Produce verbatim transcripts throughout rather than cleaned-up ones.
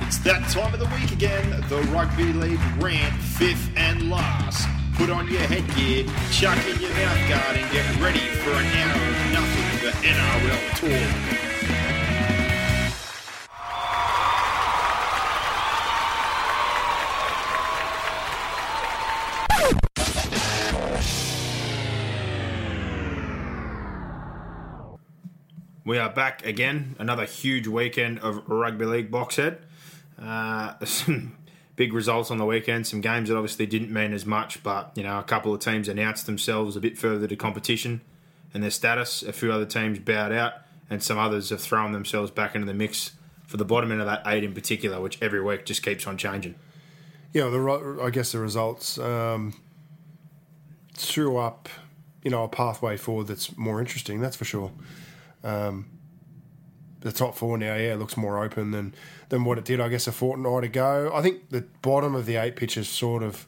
It's that time of the week again, the Rugby League rant, fifth and last. Put on your headgear, chuck in your mouth guard and get ready for an hour of nothing but N R L talk. We are back again, another huge weekend of Rugby League box set. Uh, some big results on the weekend, some games that obviously didn't mean as much, but you know, a couple of teams announced themselves a bit further to competition and their status. A few other teams bowed out, and some others have thrown themselves back into the mix for the bottom end of that eight in particular, which every week just keeps on changing. Yeah, the, I guess the results um, threw up, you know, a pathway forward that's more interesting, that's for sure. Um, the top four now, yeah, looks more open than, than what it did, I guess, a fortnight ago. I think the bottom of the eight pitch is sort of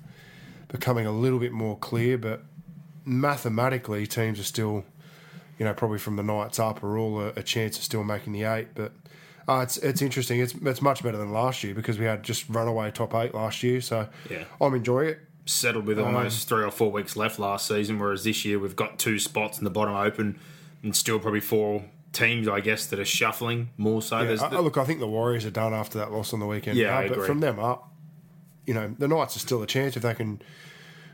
becoming a little bit more clear, but mathematically teams are still, you know, probably from the Knights up are all a, a chance of still making the eight. But uh, it's it's interesting. It's it's much better than last year because we had just runaway top eight last year, so yeah. I'm enjoying it. Settled with almost um, three or four weeks left last season, whereas this year we've got two spots in the bottom open and still probably four teams, I guess, that are shuffling more so. Yeah, the... Look, I think the Warriors are done after that loss on the weekend. Yeah, now, I but agree. From them up, you know, the Knights are still a chance if they can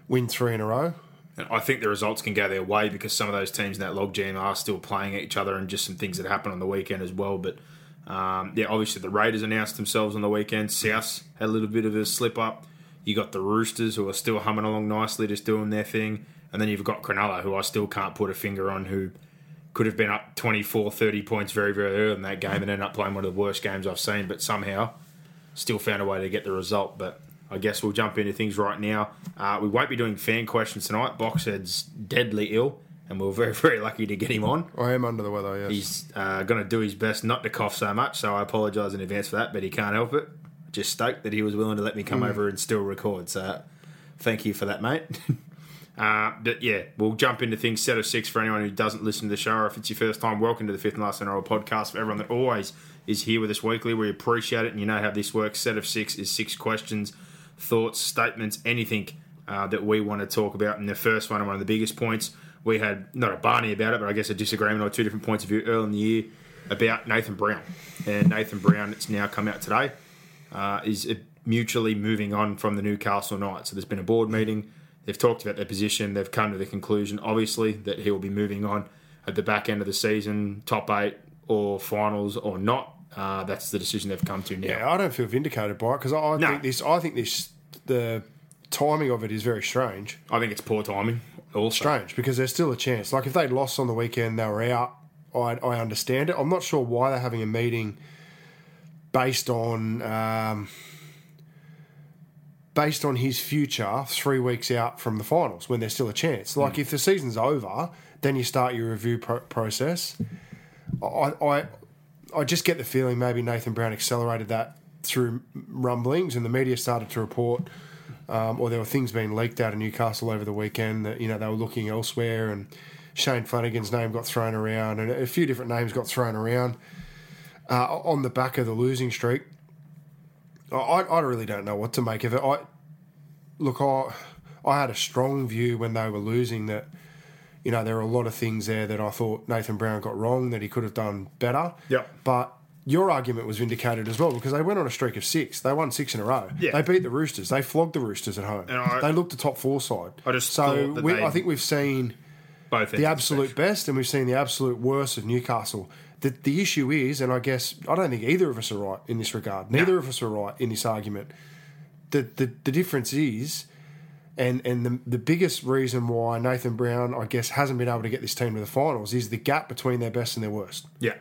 win three in a row. And I think the results can go their way because some of those teams in that logjam are still playing each other and just some things that happen on the weekend as well. But, um, yeah, obviously the Raiders announced themselves on the weekend. South had a little bit of a slip-up. You got the Roosters, who are still humming along nicely, just doing their thing. And then you've got Cronulla, who I still can't put a finger on, who... could have been up twenty-four, thirty points very, very early in that game and ended up playing one of the worst games I've seen, but somehow still found a way to get the result. But I guess we'll jump into things right now. Uh, we won't be doing fan questions tonight. Boxhead's deadly ill, and we're very, very lucky to get him on. I am under the weather, yes. He's uh, going to do his best not to cough so much, so I apologise in advance for that, but he can't help it. Just stoked that he was willing to let me come mm. over and still record, so thank you for that, mate. Uh, but yeah, we'll jump into things. Set of six for anyone who doesn't listen to the show, or if it's your first time, welcome to the Fifth and Last N R L podcast. For everyone that always is here with us weekly, we appreciate it, and you know how this works. Set of six is six questions, thoughts, statements, anything uh, that we want to talk about. And the first one, and one of the biggest points, we had not a barney about it, but I guess a disagreement or two different points of view early in the year about Nathan Brown. And Nathan Brown, it's now come out today, uh, is mutually moving on from the Newcastle Knights. So there's been a board meeting. They've talked about their position. They've come to the conclusion, obviously, that he will be moving on at the back end of the season, top eight or finals or not. Uh, that's the decision they've come to now. Yeah, I don't feel vindicated by it because I, I no. think this. I think this. The timing of it is very strange. I think it's poor timing. Also strange because there's still a chance. Like if they lost on the weekend, they were out. I I understand it. I'm not sure why they're having a meeting based on. Um, based on his future three weeks out from the finals when there's still a chance. Like, mm. if the season's over, then you start your review pro- process. I, I I just get the feeling maybe Nathan Brown accelerated that through rumblings and the media started to report, um, or there were things being leaked out of Newcastle over the weekend that, you know, they were looking elsewhere and Shane Flanagan's name got thrown around and a few different names got thrown around uh, on the back of the losing streak. I, I really don't know what to make of it. I look, I I had a strong view when they were losing that, you know, there were a lot of things there that I thought Nathan Brown got wrong, that he could have done better. Yeah. But your argument was vindicated as well because they went on a streak of six. They won six in a row. Yeah. They beat the Roosters. They flogged the Roosters at home. And I, they looked the top four side. I just so we, I think we've seen both the absolute special. best and we've seen the absolute worst of Newcastle. The, the issue is, and I guess I don't think either of us are right in this regard. Neither no. of us are right in this argument. The the, the difference is, and, and the, the biggest reason why Nathan Brown, I guess, hasn't been able to get this team to the finals is the gap between their best and their worst. Yeah.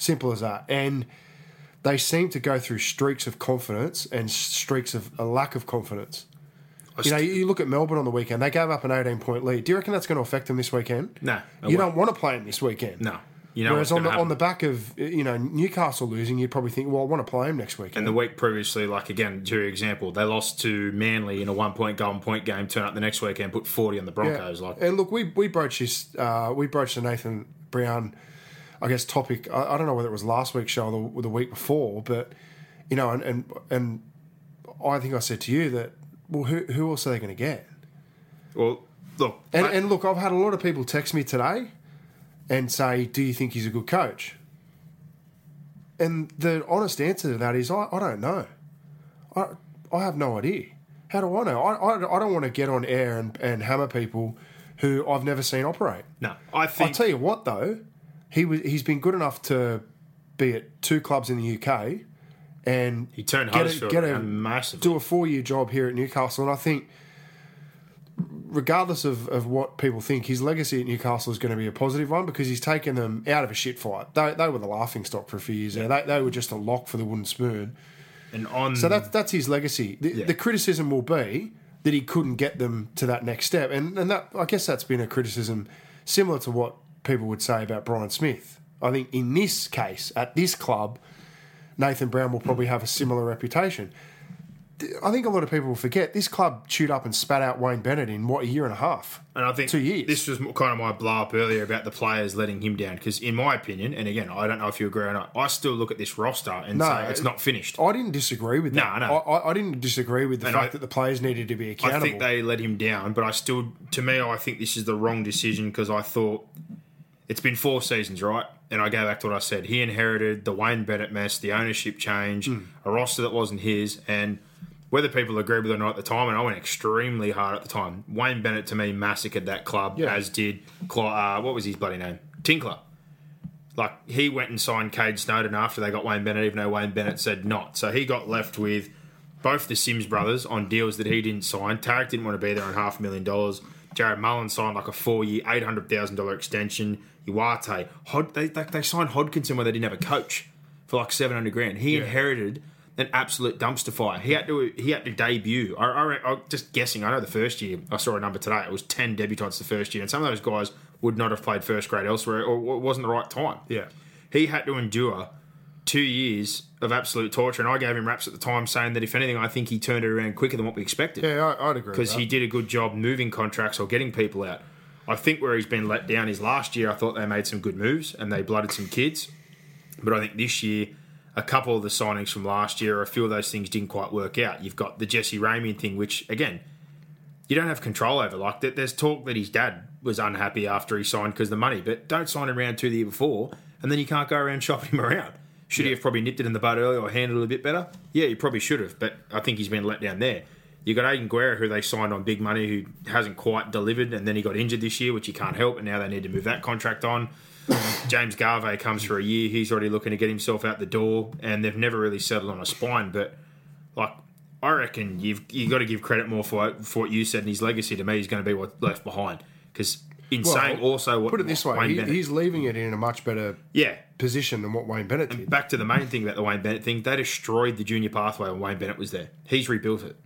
Simple as that. And they seem to go through streaks of confidence and streaks of a lack of confidence. I you know, st- you look at Melbourne on the weekend. They gave up an eighteen-point lead. Do you reckon that's going to affect them this weekend? No. You don't want to play them this weekend. No. You know, whereas on the, on the back of, you know, Newcastle losing, you'd probably think, well, I want to play them next weekend. And the week previously, like, again, to your example, they lost to Manly in a one-point golden-point game, turn up the next weekend, put forty on the Broncos. Yeah. Like, and look, we we broached this, uh, we broached the Nathan Brown, I guess, topic. I, I don't know whether it was last week's show or the, the week before, but, you know, and, and and I think I said to you that, well, who who else are they going to get? Well, look. And, I, and look, I've had a lot of people text me today and say, do you think he's a good coach? And the honest answer to that is, I, I don't know. I I have no idea. How do I know? I, I, I don't want to get on air and, and hammer people who I've never seen operate. No, I think... I'll tell you what, though. He was, he's been good enough to be at two clubs in the U K and he turned get a, get a, massively. do a four-year job here at Newcastle. And I think... regardless of, of what people think, his legacy at Newcastle is going to be a positive one because he's taken them out of a shit fight. They they were the laughing stock for a few years. Yeah. They they were just a lock for the wooden spoon. And on so that's that's his legacy. The, yeah. the criticism will be that he couldn't get them to that next step, and and that I guess that's been a criticism similar to what people would say about Brian Smith. I think in this case, at this club, Nathan Brown will probably have a similar reputation. I think a lot of people will forget this club chewed up and spat out Wayne Bennett in, what, a year and a half? And I think two years. This was kind of my blow-up earlier about the players letting him down because, in my opinion, and again, I don't know if you agree or not, I still look at this roster and no, say it's not finished. I didn't disagree with that. No, no. I, I didn't disagree with the and fact I, that the players needed to be accountable. I think they let him down, but I still, to me, I think this is the wrong decision because I thought it's been four seasons, right? And I go back to what I said. He inherited the Wayne Bennett mess, the ownership change, mm. a roster that wasn't his, and... whether people agree with it or not at the time, and I went extremely hard at the time, Wayne Bennett, to me, massacred that club, yeah. as did, uh, what was his bloody name? Tinkler. Like, he went and signed Cade Snowden after they got Wayne Bennett, even though Wayne Bennett said not. So he got left with both the Sims brothers on deals that he didn't sign. Tarek didn't want to be there on half a million dollars. Jared Mullen signed like a four-year, eight hundred thousand dollars extension. Iwate. Hod- they, they, they signed Hodkinson where they didn't have a coach for like seven hundred grand. He yeah. inherited... an absolute dumpster fire. He had to he had to debut. I, I, I'm just guessing. I know the first year, I saw a number today, it was ten debutants the first year, and some of those guys would not have played first grade elsewhere or it wasn't the right time. Yeah. He had to endure two years of absolute torture, and I gave him raps at the time saying that, if anything, I think he turned it around quicker than what we expected. Yeah, I, I'd agree with that. Because he did a good job moving contracts or getting people out. I think where he's been let down is last year I thought they made some good moves and they blooded some kids, but I think this year... a couple of the signings from last year, a few of those things didn't quite work out. You've got the Jesse Ramian thing, which, again, you don't have control over. Like, there's talk that his dad was unhappy after he signed because of the money, but don't sign him round two the year before, and then you can't go around shopping him around. Should yeah. he have probably nipped it in the bud earlier or handled it a bit better? Yeah, he probably should have, but I think he's been let down there. You've got Aidan Guerra, who they signed on big money, who hasn't quite delivered, and then he got injured this year, which he can't help, and now they need to move that contract on. James Garvey comes for a year. He's already looking to get himself out the door, and they've never really settled on a spine. But like, I reckon you've you got to give credit more for, for what you said, and his legacy to me is going to be what's left behind. Because in well, saying also what put it this way, he, Bennett, he's leaving it in a much better yeah. position than what Wayne Bennett did. And back to the main thing about the Wayne Bennett thing, they destroyed the junior pathway when Wayne Bennett was there. He's rebuilt it.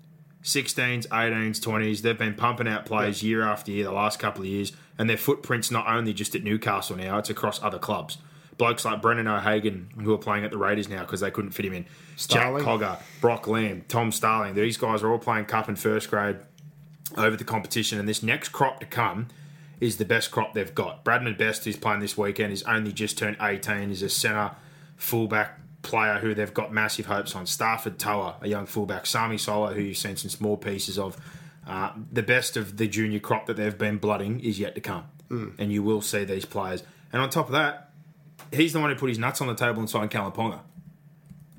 sixteens, eighteens, twenties, they've been pumping out players yeah. year after year the last couple of years, and their footprint's not only just at Newcastle now, it's across other clubs. Blokes like Brendan O'Hagan, who are playing at the Raiders now because they couldn't fit him in, Starling. Jack Cogger, Brock Lamb, Tom Starling, these guys are all playing cup and first grade over the competition, and this next crop to come is the best crop they've got. Bradman Best, who's playing this weekend, is only just turned eighteen, is a centre, fullback, player who they've got massive hopes on. Stafford Toa, a young fullback. Sami Solo, who you've seen some small pieces of. Uh, the best of the junior crop that they've been blooding is yet to come. Mm. And you will see these players. And on top of that, he's the one who put his nuts on the table and signed Kalaponga.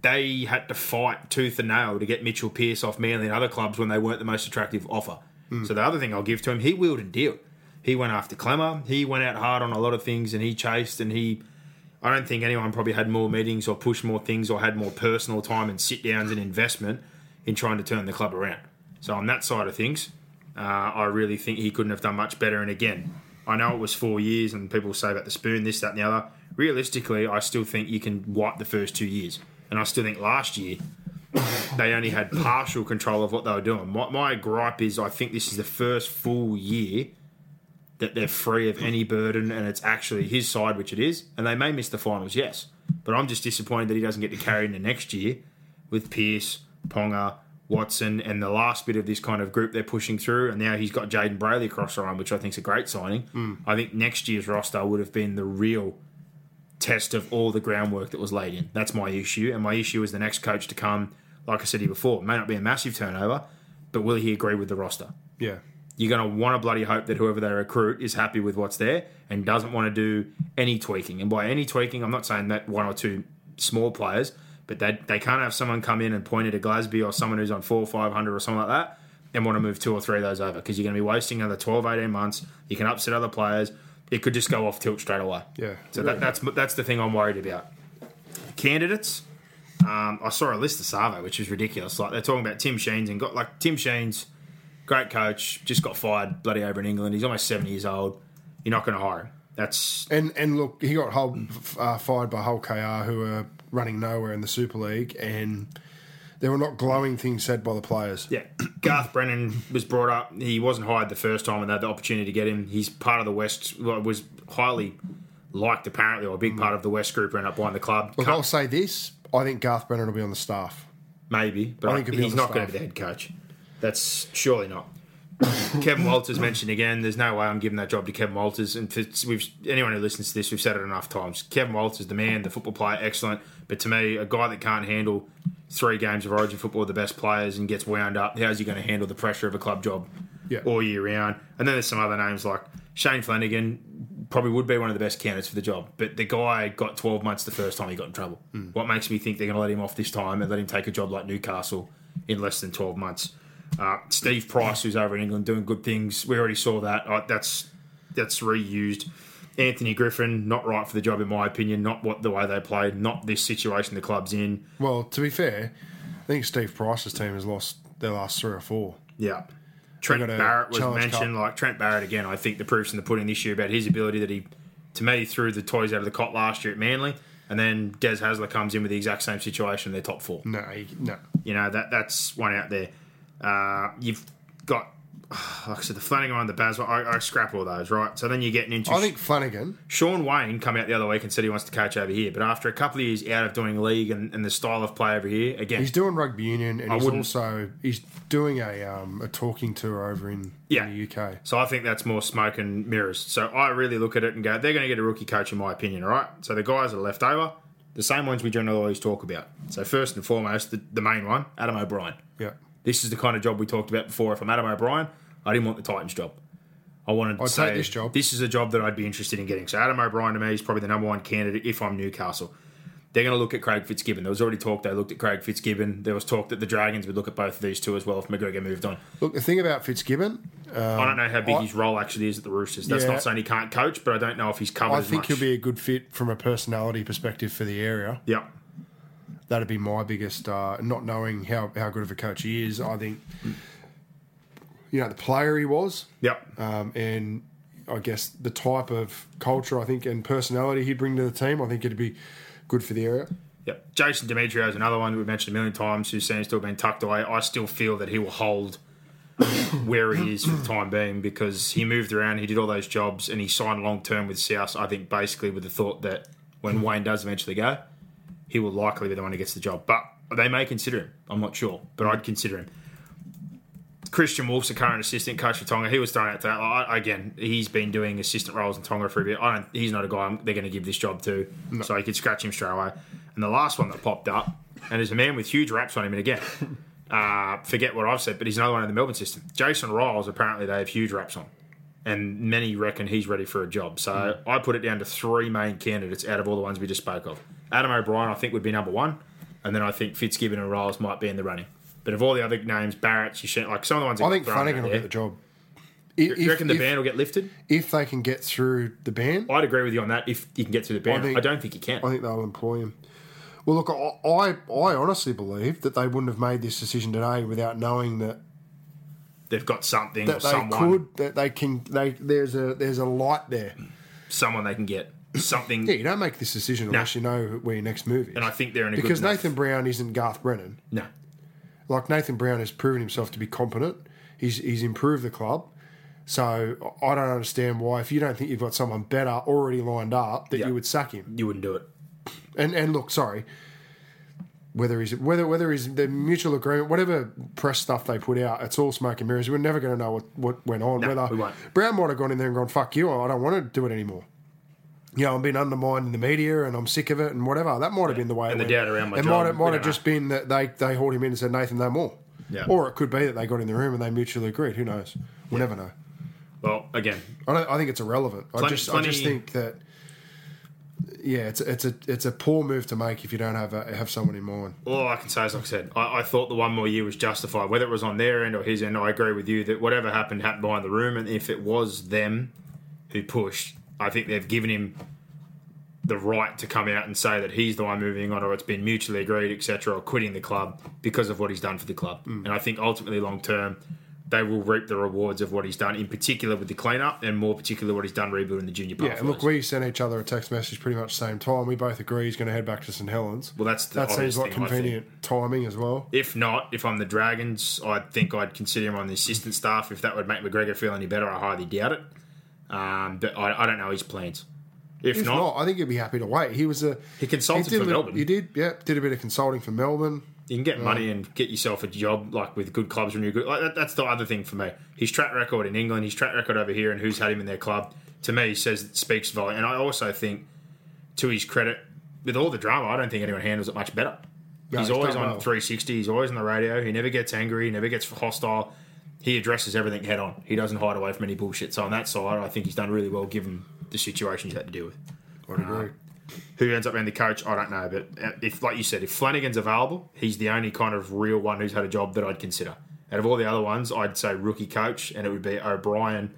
They had to fight tooth and nail to get Mitchell Pearce off Manly and other clubs when they weren't the most attractive offer. Mm. So the other thing I'll give to him, he wheeled and dealed. He went after Clemmer. He went out hard on a lot of things and he chased and he... I don't think anyone probably had more meetings or pushed more things or had more personal time and sit-downs and investment in trying to turn the club around. So on that side of things, uh, I really think he couldn't have done much better. And again, I know it was four years and people say about the spoon, this, that and the other. realistically, I still think you can wipe the first two years. And I still think last year they only had partial control of what they were doing. My, my gripe is I think this is the first full year that they're free of any burden and it's actually his side, which it is. And they may miss the finals, yes. But I'm just disappointed that he doesn't get to carry into next year with Pearce, Ponga, Watson, and the last bit of this kind of group they're pushing through. And now he's got Jaden Brayley across the line, which I think is a great signing. Mm. I think next year's roster would have been the real test of all the groundwork that was laid in. That's my issue. And my issue is the next coach to come, like I said to you before, may not be a massive turnover, but will he agree with the roster? Yeah. You're going to want to bloody hope that whoever they recruit is happy with what's there and doesn't want to do any tweaking. And by any tweaking, I'm not saying that one or two small players, but they they can't have someone come in and point it at Glasby or someone who's on four or five hundred or something like that and want to move two or three of those over because you're going to be wasting another twelve, eighteen months. You can upset other players. It could just go off tilt straight away. Yeah. So that, that's that's the thing I'm worried about. Candidates. Um, I saw a list of Savo, which is ridiculous. Like they're talking about Tim Sheens and got like Tim Sheens, great coach, just got fired bloody over in England. He's almost seventy years old. You're not going to hire him. That's and and look, he got Hull, uh, fired by Hull K R, who are running nowhere in the Super League, and there were not glowing things said by the players. Yeah, Garth Brennan was brought up. He wasn't hired the first time, and they had the opportunity to get him. He's part of the West. Well, was highly liked apparently, or a big part of the West group ran up behind the club. Look, I'll say this: I think Garth Brennan will be on the staff. Maybe, but I think I, he's not going to be the head coach. That's surely not. Kevin Walters mentioned again. There's no way I'm giving that job to Kevin Walters. And we've, anyone who listens to this, we've said it enough times. Kevin Walters, the man, the football player, excellent. But to me, a guy that can't handle three games of Origin football with the best players and gets wound up, how's he going to handle the pressure of a club job yeah. all year round? And then there's some other names like Shane Flanagan, probably would be one of the best candidates for the job. But the guy got twelve months the first time he got in trouble. Mm. What makes me think they're going to let him off this time and let him take a job like Newcastle in less than twelve months? Uh, Steve Price, who's over in England doing good things, we already saw that. Uh, that's that's reused. Anthony Griffin, not right for the job in my opinion. Not what the way they played. Not this situation the club's in. Well, to be fair, I think Steve Price's team has lost their last three or four. Yeah, Trent Barrett was mentioned. Cup. Like Trent Barrett again, I think the proof's in the pudding this year about his ability that he, to me, threw the toys out of the cot last year at Manly. And then Des Hasler comes in with the exact same situation. They're top four. No, he, no. You know that that's one out there. Uh, you've got, like I said, the Flanagan and the Baz. I, I scrap all those, right? So then you're getting into... I think Flanagan... Sean Wayne come out the other week and said he wants to coach over here, but after a couple of years out of doing league and, and the style of play over here, again... He's doing rugby union and I he's also... He's doing a um, a talking tour over in, yeah. in the U K. So I think that's more smoke and mirrors. So I really look at it and go, they're going to get a rookie coach in my opinion, all right? So the guys are left over, the same ones we generally always talk about. So first and foremost, the, the main one, Adam O'Brien. Yeah. This is the kind of job we talked about before. If I'm Adam O'Brien, I didn't want the Titans job. I wanted to I'd say, take this job. This is a job that I'd be interested in getting. So Adam O'Brien, to me, is probably the number one candidate if I'm Newcastle. They're going to look at Craig Fitzgibbon. There was already talk they looked at Craig Fitzgibbon. There was talk that the Dragons would look at both of these two as well if McGregor moved on. Look, the thing about Fitzgibbon... Um, I don't know how big I, his role actually is at the Roosters. That's yeah, not saying he can't coach, but I don't know if he's covered I as much. I think he'll be a good fit from a personality perspective for the area. Yep. That'd be my biggest, uh, not knowing how, how good of a coach he is. I think, you know, the player he was. Yep. Um, and I guess the type of culture, I think, and personality he'd bring to the team, I think it'd be good for the area. Yep. Jason Demetrio is another one that we've mentioned a million times who seems to have been tucked away. I still feel that he will hold where he is for the time being because he moved around, he did all those jobs, and he signed long-term with South, I think, basically with the thought that when Wayne does eventually go, he will likely be the one who gets the job. But they may consider him. I'm not sure, but I'd consider him. Christian Wolfe's the current assistant coach for Tonga. He was thrown out to that. I, again, he's been doing assistant roles in Tonga for a bit. I don't, he's not a guy I'm, they're going to give this job to, no. So you could scratch him straight away. And the last one that popped up, and there's a man with huge raps on him, and again, uh, forget what I've said, but he's another one in the Melbourne system. Jason Riles, apparently they have huge raps on, and many reckon he's ready for a job. So mm. I put it down to three main candidates out of all the ones we just spoke of. Adam O'Brien, I think, would be number one. And then I think Fitzgibbon and Riles might be in the running. But of all the other names, Barrett, you should, like some of the ones... I think Flanagan will get the job. If, Do you if, reckon the if, ban will get lifted? If they can get through the ban? I'd agree with you on that, if you can get through the ban. I, think, I don't think he can. I think they'll employ him. Well, look, I, I, I honestly believe that they wouldn't have made this decision today without knowing that... They've got something that or they someone. Could, that they can... They, there's a there's a light there. Someone they can get. something. Yeah, you don't make this decision unless no. you know where your next move is. And I think they're in a because good Because Nathan enough. Brown isn't Garth Brennan. No. Like, Nathan Brown has proven himself to be competent. He's he's improved the club. So I don't understand why, if you don't think you've got someone better already lined up, that yep. you would sack him. You wouldn't do it. And and look, sorry, whether he's whether whether he's the mutual agreement, whatever press stuff they put out, it's all smoke and mirrors. We're never going to know what, what went on. No, whether we won't. Brown might have gone in there and gone, "Fuck you, I don't want to do it anymore." You know, I'm being undermined in the media, and I'm sick of it, and whatever. That might have yeah. been the way. And it the went. doubt around my it job. It might, might have know. just been that they they hauled him in and said, "Nathan, no more." Yeah. Or it could be that they got in the room and they mutually agreed. Who knows? We'll yeah. never know. Well, again, I, don't, I think it's irrelevant. Plenty, I just, plenty... I just think that, yeah, it's it's a it's a poor move to make if you don't have a, have someone in mind. All I can say is, like I said, I, I thought the one more year was justified, whether it was on their end or his end. I agree with you that whatever happened happened behind the room, and if it was them who pushed, I think they've given him the right to come out and say that he's the one moving on, or it's been mutually agreed, et cetera, or quitting the club because of what he's done for the club. Mm. And I think ultimately, long term, they will reap the rewards of what he's done, in particular with the clean-up, and more particularly what he's done rebuilding the junior pathways. Yeah, and look, we sent each other a text message pretty much the same time. We both agree he's going to head back to St Helens. Well, that's the That seems like convenient timing as well. If not, if I'm the Dragons, I think I'd consider him on the assistant staff. If that would make McGregor feel any better, I highly doubt it. Um, but I, I don't know his plans. If, if not, not, I think he'd be happy to wait. He was a he consulted he for a, Melbourne. He did, yeah, did a bit of consulting for Melbourne. You can get money um, and get yourself a job, like with good clubs. When you're good, like that, that's the other thing for me. His track record in England, his track record over here, and who's had him in their club, to me says speaks volume. And I also think, to his credit, with all the drama, I don't think anyone handles it much better. No, he's, he's always on well. three sixty. He's always on the radio. He never gets angry. He never gets hostile. He addresses everything head on. He doesn't hide away from any bullshit. So on that side, I think he's done really well given the situation he's had to deal with. I uh, agree. Who ends up being the coach, I don't know. But if, like you said, if Flanagan's available, he's the only kind of real one who's had a job that I'd consider. Out of all the other ones, I'd say rookie coach, and it would be O'Brien,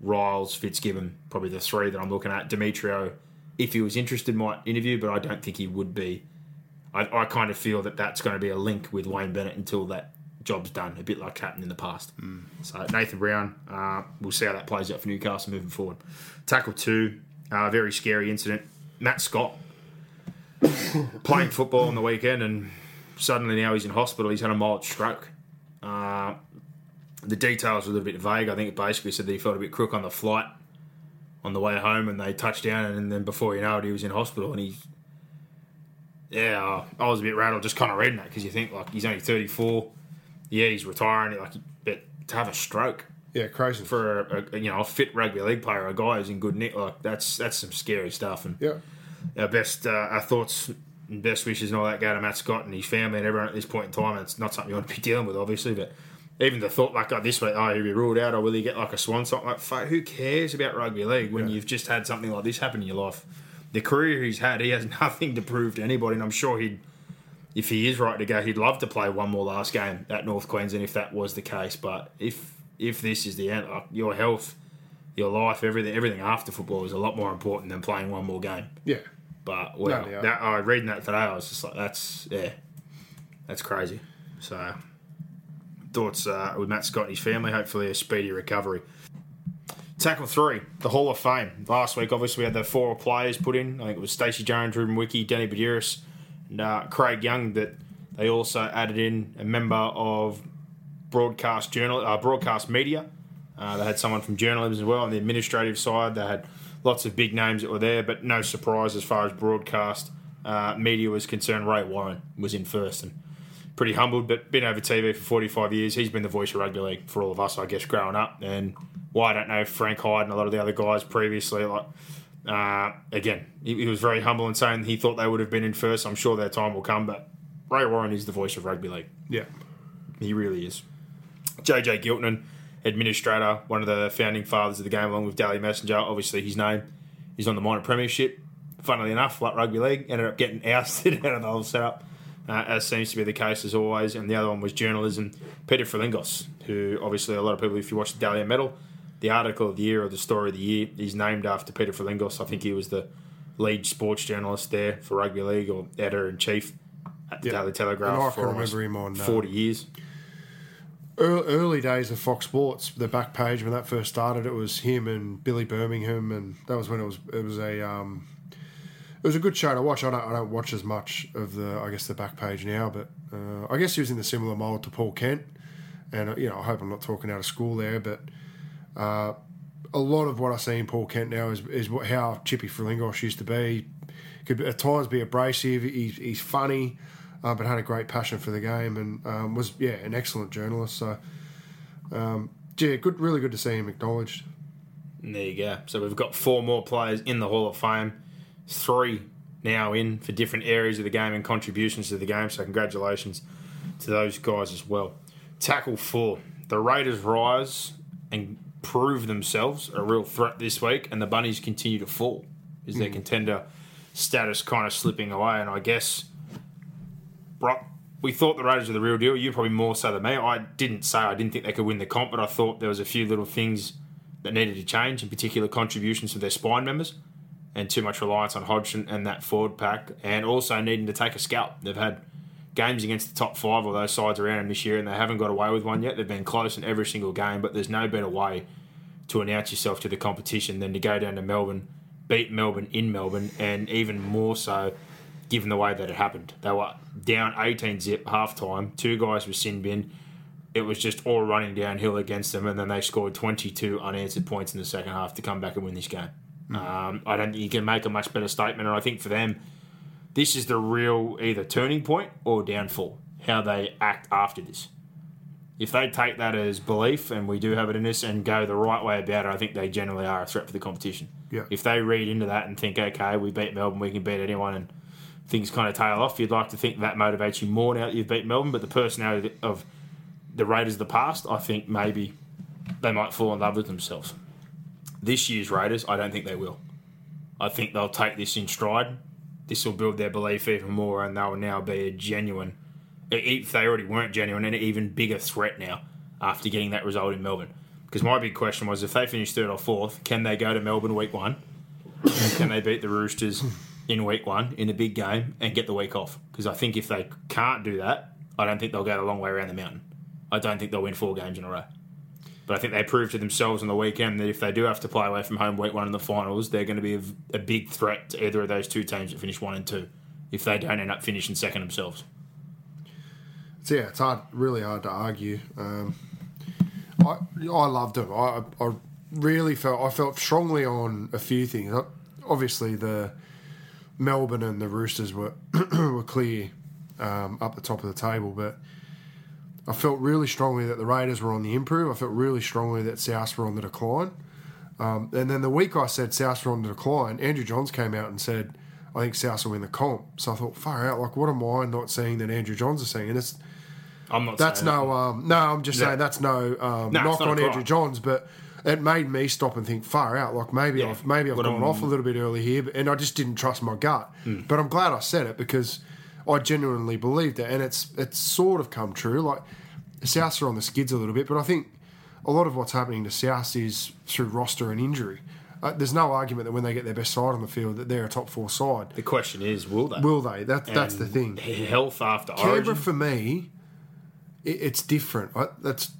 Riles, Fitzgibbon, probably the three that I'm looking at. Demetrio, if he was interested, might interview, but I don't think he would be. I, I kind of feel that that's going to be a link with Wayne Bennett until that job's done, a bit like happened in the past. Mm. So Nathan Brown, uh, we'll see how that plays out for Newcastle moving forward. Tackle two, uh, very scary incident. Matt Scott playing football on the weekend, and suddenly now he's in hospital. He's had a mild stroke. Uh, the details were a little bit vague. I think it basically said that he felt a bit crook on the flight on the way home, and they touched down, and then before you know it, he was in hospital, and he... Yeah, I was a bit rattled just kind of reading that, because you think, like, he's only thirty-four... Yeah, he's retiring. Like, but to have a stroke, yeah, crazy for a, a you know a fit rugby league player, a guy who's in good nick, like that's that's some scary stuff. And yeah, our best uh, our thoughts and best wishes and all that go to Matt Scott and his family and everyone at this point in time. And it's not something you want to be dealing with, obviously. But even the thought, like, oh, this way, oh, he'll be ruled out, or will he get like a swan song? Like, fuck, who cares about rugby league when yeah. you've just had something like this happen in your life? The career he's had, he has nothing to prove to anybody, and I'm sure he'd. If he is right to go, he'd love to play one more last game at North Queensland if that was the case. But if if this is the end, like, your health, your life, everything everything after football is a lot more important than playing one more game. Yeah. But, well, no, that, I reading that today, I was just like, that's, yeah, that's crazy. So, thoughts uh, with Matt Scott and his family, hopefully a speedy recovery. Tackle three, the Hall of Fame. Last week, obviously, we had the four players put in. I think it was Stacey Jones, Ruben Wiki, Danny Badiris, and uh, Craig Young, that they also added in a member of broadcast journal, uh, broadcast media. Uh, they had someone from journalism as well on the administrative side. They had lots of big names that were there, but no surprise as far as broadcast uh, media was concerned. Ray Warren was in first, and pretty humbled, but been over T V for forty-five years. He's been the voice of rugby league for all of us, I guess, growing up. And why well, I don't know Frank Hyde and a lot of the other guys previously, like. Uh, again, he, he was very humble in saying he thought they would have been in first. I'm sure their time will come, but Ray Warren is the voice of rugby league. Yeah. He really is. J J Giltonen, administrator, one of the founding fathers of the game, along with Daly Messenger. Obviously, his name is on the minor premiership. Funnily enough, like rugby league, ended up getting ousted out of the whole setup, uh, as seems to be the case as always. And the other one was journalism, Peter Frilingos, who obviously a lot of people, if you watch the Daly Medal, the article of the year or the story of the year is named after Peter Frilingos. I think he was the lead sports journalist there for rugby league, or editor-in-chief at the yep. Daily Telegraph. And I can remember him on forty uh, years. Early, early days of Fox Sports, the back page when that first started, it was him and Billy Birmingham, and that was when it was it was a um, It was a good show to watch. I don't, I don't watch as much of the, I guess, the back page now, but uh, I guess he was in the similar mould to Paul Kent. And, you know, I hope I'm not talking out of school there, but uh, a lot of what I see in Paul Kent now is, is what, how Chippy Frilingos used to be. He could at times be abrasive. He, he's funny, uh, but had a great passion for the game and um, was, yeah, an excellent journalist. So, um, yeah, good, really good to see him acknowledged. There you go. So we've got four more players in the Hall of Fame, three now in for different areas of the game and contributions to the game. So congratulations to those guys as well. Tackle four. The Raiders rise and prove themselves a real threat this week, and the Bunnies continue to fall. Is their mm. contender status kind of slipping away? And I guess, bro, we thought the Raiders were the real deal. You probably more so than me. I didn't say I didn't think they could win the comp, but I thought there was a few little things that needed to change, in particular contributions from their spine members and too much reliance on Hodgson and that forward pack, and also needing to take a scalp. They've had games against the top five or those sides around them this year, and they haven't got away with one yet. They've been close in every single game, but there's no better way to announce yourself to the competition than to go down to Melbourne, beat Melbourne in Melbourne, and even more so given the way that it happened. They were down eighteen zip half-time. Two guys were sin bin. It was just all running downhill against them, and then they scored twenty-two unanswered points in the second half to come back and win this game. Mm. Um, I don't think you can make a much better statement, and I think for them, this is the real either turning point or downfall, how they act after this. If they take that as belief, and we do have it in this, and go the right way about it, I think they generally are a threat for the competition. Yeah. If they read into that and think, okay, we beat Melbourne, we can beat anyone, and things kind of tail off, you'd like to think that motivates you more now that you've beat Melbourne, but the personality of the Raiders of the past, I think maybe they might fall in love with themselves. This year's Raiders, I don't think they will. I think they'll take this in stride. This will build their belief even more, and they'll now be a genuine, if they already weren't genuine, an even bigger threat now after getting that result in Melbourne. Because my big question was, if they finish third or fourth, can they go to Melbourne week one? And can they beat the Roosters in week one in a big game and get the week off? Because I think if they can't do that, I don't think they'll go the long way around the mountain. I don't think they'll win four games in a row. But I think they proved to themselves on the weekend that if they do have to play away from home week one in the finals, they're going to be a, a big threat to either of those two teams that finish one and two if they don't end up finishing second themselves. So, yeah, it's hard, really hard to argue. Um, I I loved them. I I really felt I felt strongly on a few things. Obviously, the Melbourne and the Roosters were were clear um, up the top of the table, but I felt really strongly that the Raiders were on the improve. I felt really strongly that South were on the decline. Um, and then the week I said South were on the decline, Andrew Johns came out and said, I think South will win the comp. So I thought, far out, like, what am I not seeing that Andrew Johns is seeing? And it's, I'm not that's saying no, that. um, no, I'm just yeah. saying that's no um, nah, knock on Andrew Johns, but it made me stop and think, far out, like, maybe yeah. I've maybe I've what gone I'm... off a little bit early here, but, and I just didn't trust my gut. Mm. But I'm glad I said it because I genuinely believed it, and it's it's sort of come true. Like, Souths are on the skids a little bit, but I think a lot of what's happening to Souths is through roster and injury. Uh, there's no argument that when they get their best side on the field that they're a top four side. The question is, will they? Will they? That, that's the thing. Health after Canberra, Origin. For me, it, it's different. I, that's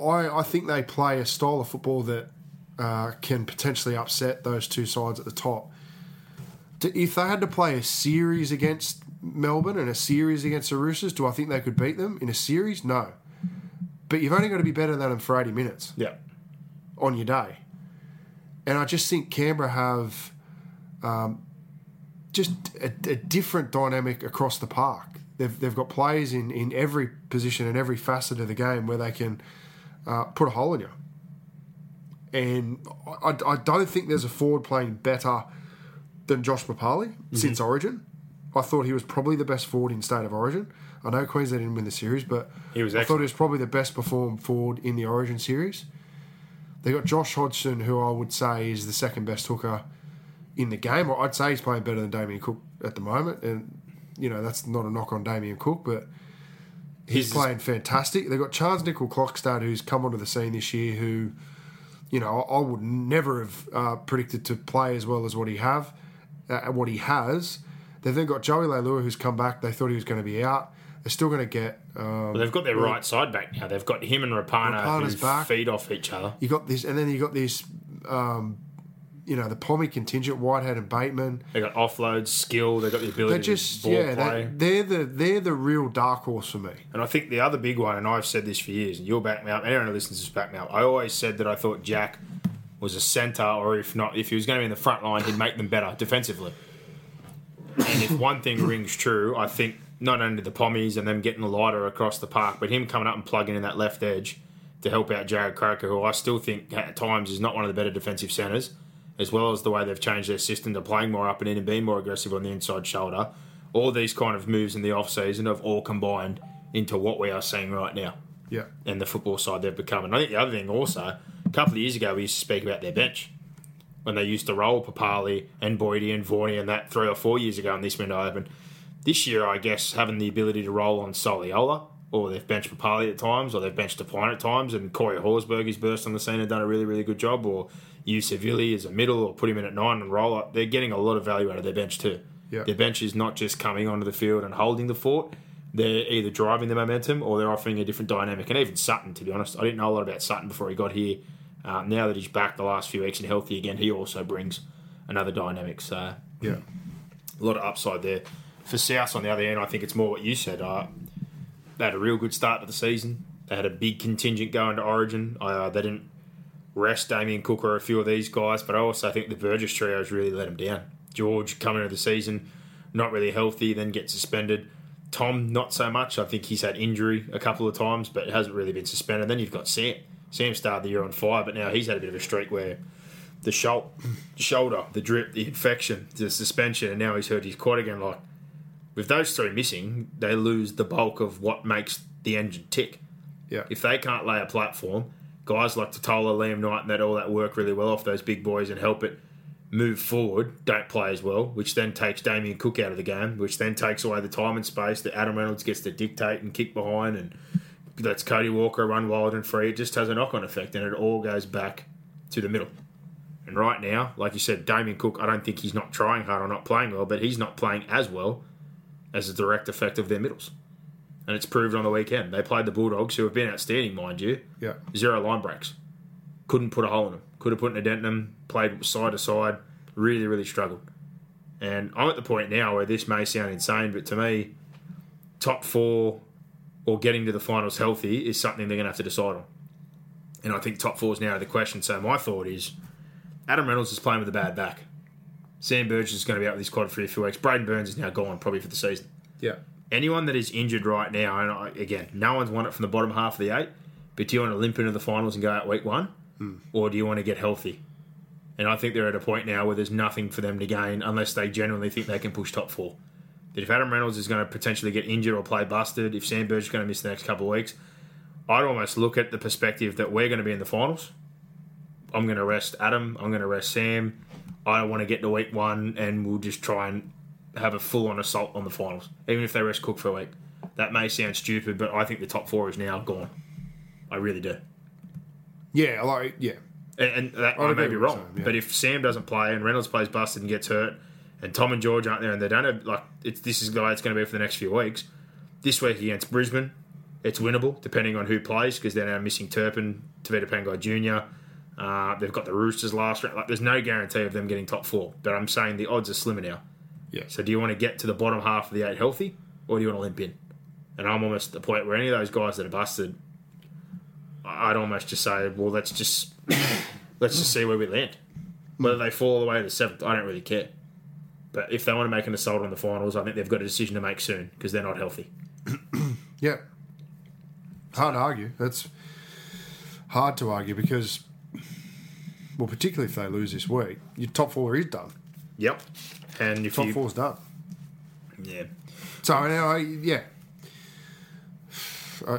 I I think they play a style of football that uh, can potentially upset those two sides at the top. If they had to play a series against Melbourne and a series against the Roosters, do I think they could beat them in a series? No. But you've only got to be better than them for eighty minutes. Yeah. On your day. And I just think Canberra have um, just a, a different dynamic across the park. They've they've got players in, in every position and every facet of the game where they can uh, put a hole in you. And I, I don't think there's a forward playing better than Josh Papali mm-hmm. since Origin. I thought he was probably the best forward in State of Origin. I know Queensland didn't win the series, but he was I thought he was probably the best performed forward in the Origin series. They got Josh Hodgson, who I would say is the second best hooker in the game. I'd say he's playing better than Damian Cook at the moment, and you know that's not a knock on Damian Cook, but he's, he's playing fantastic. They got Charles Nickel Clockstad, who's come onto the scene this year, who you know I would never have uh, predicted to play as well as what he have, uh, what he has. They've then got Joey Leilua, who's come back. They thought he was going to be out. They're still going to get... Um, well, they've got their well, right side back now. They've got him and Rapana who back. feed off each other. You got this, and then you got this um, you know, the Pommy contingent, Whitehead and Bateman. They got offload, skill, they got the ability just, to ball yeah, play. They, they're, the, they're the real dark horse for me. And I think the other big one, and I've said this for years, and you'll back me up, and everyone who listens is back me up, I always said that I thought Jack was a centre, or if not, if he was going to be in the front line, he'd make them better defensively. And if one thing rings true, I think not only the Pommies and them getting lighter across the park, but him coming up and plugging in that left edge to help out Jared Croker, who I still think at times is not one of the better defensive centres, as well as the way they've changed their system to playing more up and in and being more aggressive on the inside shoulder. All these kind of moves in the off-season have all combined into what we are seeing right now. Yeah. And the football side they've become. And I think the other thing also, a couple of years ago we used to speak about their bench when they used to roll Papali and Boydie and Vorney and that three or four years ago in this window open. This year, I guess, having the ability to roll on Soliola, or they've benched Papali at times, or they've benched Depine at times, and Corey Horsburgh has burst on the scene and done a really, really good job, or Usevilli is a middle, or put him in at nine and roll up. They're getting a lot of value out of their bench too. Yep. Their bench is not just coming onto the field and holding the fort. They're either driving the momentum or they're offering a different dynamic. And even Sutton, to be honest. I didn't know a lot about Sutton before he got here. Um, now that he's back the last few weeks and healthy again, he also brings another dynamic. So, yeah, a lot of upside there. For South, on the other end, I think it's more what you said. Uh, they had a real good start to the season. They had a big contingent going to Origin. Uh, they didn't rest Damian Cook or a few of these guys, but I also think the Burgess trio has really let them down. George coming into the season, not really healthy, then gets suspended. Tom, not so much. I think he's had injury a couple of times, but it hasn't really been suspended. Then you've got Sam. Sam started the year on fire, but now he's had a bit of a streak where the shul- shoulder, the drip, the infection, the suspension, and now he's hurt his quad again. Like, with those three missing, they lose the bulk of what makes the engine tick. Yeah. If they can't lay a platform, guys like Totola, Liam Knight, and that all that work really well off those big boys and help it move forward, don't play as well, which then takes Damian Cook out of the game, which then takes away the time and space that Adam Reynolds gets to dictate and kick behind and lets Cody Walker run wild and free. It just has a knock-on effect, and it all goes back to the middle. And right now, like you said, Damian Cook, I don't think he's not trying hard or not playing well, but he's not playing as well as a direct effect of their middles. And it's proved on the weekend. They played the Bulldogs, who have been outstanding, mind you. Yeah. Zero line breaks. Couldn't put a hole in them. Could have put in a dent in them. Played side to side. Really, really struggled. And I'm at the point now where this may sound insane, but to me, top four or getting to the finals healthy is something they're going to have to decide on. And I think top four is now the question. So my thought is Adam Reynolds is playing with a bad back. Sam Burgess is going to be out with his quad for a few weeks. Braden Burns is now gone probably for the season. Yeah. Anyone that is injured right now, and I, again, no one's won it from the bottom half of the eight, but do you want to limp into the finals and go out week one? Mm. Or do you want to get healthy? And I think they're at a point now where there's nothing for them to gain unless they genuinely think they can push top four. That if Adam Reynolds is going to potentially get injured or play busted, if Sam Burgess is going to miss the next couple of weeks, I'd almost look at the perspective that we're going to be in the finals. I'm going to rest Adam. I'm going to rest Sam. I want to get to week one and we'll just try and have a full-on assault on the finals, even if they rest Cook for a week. That may sound stupid, but I think the top four is now gone. I really do. Yeah, like, yeah. And, and that I may be wrong, Sam, yeah. But if Sam doesn't play and Reynolds plays busted and gets hurt and Tom and George aren't there and they don't have, like, it's, this is the way it's going to be for the next few weeks. This week against Brisbane, it's winnable, depending on who plays, because they're now missing Turpin, Tavita Pangai Junior Uh, they've got the Roosters last round. Like, there's no guarantee of them getting top four, but I'm saying the odds are slimmer now. Yeah. So do you want to get to the bottom half of the eight healthy, or do you want to limp in? And I'm almost at the point where any of those guys that are busted, I'd almost just say, well, let's just let's just see where we land. Whether they fall all the way to the seventh, I don't really care. But if they want to make an assault on the finals, I think they've got a decision to make soon because they're not healthy. Yeah. Hard to argue. That's hard to argue because, well, particularly if they lose this week, your top four is done. Yep. And if top you... four's done. Yeah. So, now, yeah. I...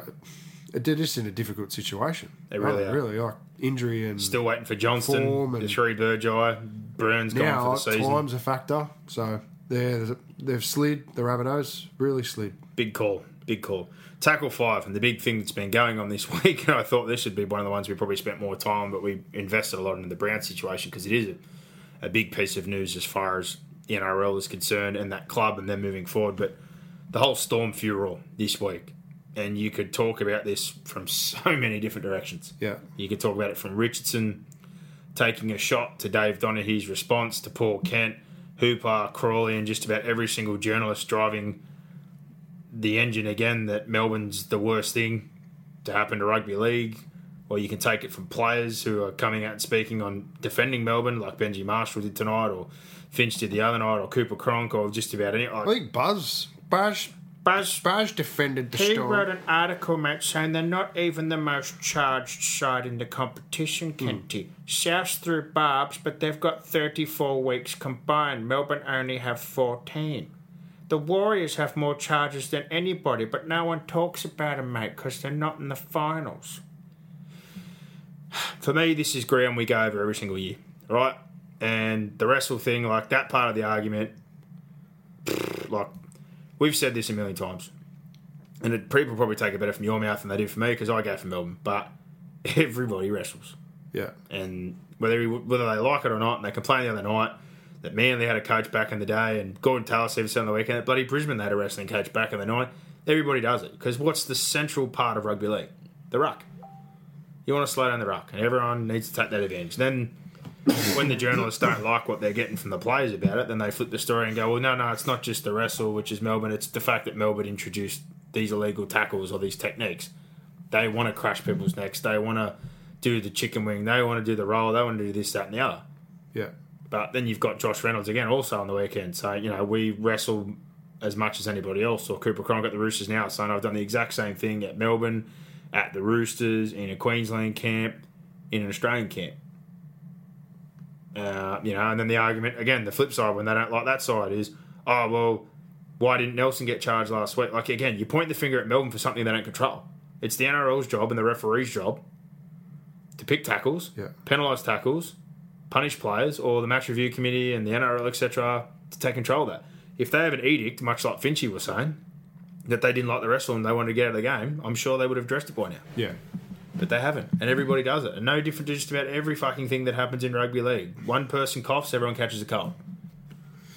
They're just in a difficult situation. They really oh, are. Really, like injury and still waiting for Johnston, form and the three Burgeye, Burns going for the season. Now, time's a factor. So they're, they've slid. The Rabbitohs really slid. Big call. Big call. Tackle five, and the big thing that's been going on this week, and I thought this should be one of the ones we probably spent more time on, but we invested a lot into the Brown situation because it is a, a big piece of news as far as the N R L is concerned and that club and them moving forward. But the whole Storm funeral this week. And you could talk about this from so many different directions. Yeah. You could talk about it from Richardson taking a shot to Dave Donahue's response to Paul Kent, Hooper, Crawley, and just about every single journalist driving the engine again that Melbourne's the worst thing to happen to rugby league. Or you can take it from players who are coming out and speaking on defending Melbourne, like Benji Marshall did tonight, or Finch did the other night, or Cooper Cronk, or just about any. Like, I think Buzz, Buzz, Buzz, Buzz defended the story. He store. wrote an article, mate, saying they're not even the most charged side in the competition, Kenty. Mm. South through Barbs, but they've got thirty-four weeks combined. Melbourne only have fourteen. The Warriors have more charges than anybody, but no one talks about them, mate, because they're not in the finals. For me, this is ground we go over every single year, right? And the wrestle thing, like that part of the argument, like we've said this a million times, and it, people probably take it better from your mouth than they do from me because I go for Melbourne, but everybody wrestles. Yeah. And whether whether they like it or not, and they complained the other night that Manly had a coach back in the day, and Gordon Tallis even said on the weekend that bloody Brisbane they had a wrestling coach back in the night. Everybody does it because what's the central part of rugby league? The ruck. You want to slow down the ruck, and everyone needs to take that advantage. Then when the journalists don't like what they're getting from the players about it, then they flip the story and go, well, no, no, it's not just the wrestle, which is Melbourne. It's the fact that Melbourne introduced these illegal tackles or these techniques. They want to crash people's necks. They want to do the chicken wing. They want to do the roll. They want to do this, that, and the other. Yeah. But then you've got Josh Reynolds again also on the weekend saying, you know, we wrestle as much as anybody else. Or Cooper Cronk at the Roosters now saying, I've done the exact same thing at Melbourne, at the Roosters, in a Queensland camp, in an Australian camp. Uh, you know, and then the argument, again, the flip side when they don't like that side is, oh, well, why didn't Nelson get charged last week? Like, again, you point the finger at Melbourne for something they don't control. It's the N R L's job and the referee's job to pick tackles, yeah. penalise tackles, punish players, or the match review committee and the N R L, et cetera, to take control of that. If they have an edict, much like Finchie was saying, that they didn't like the wrestle and they wanted to get out of the game, I'm sure they would have addressed it by now. Yeah. But they haven't. And everybody does it. And no different to just about every fucking thing that happens in rugby league. One person coughs, everyone catches a cold.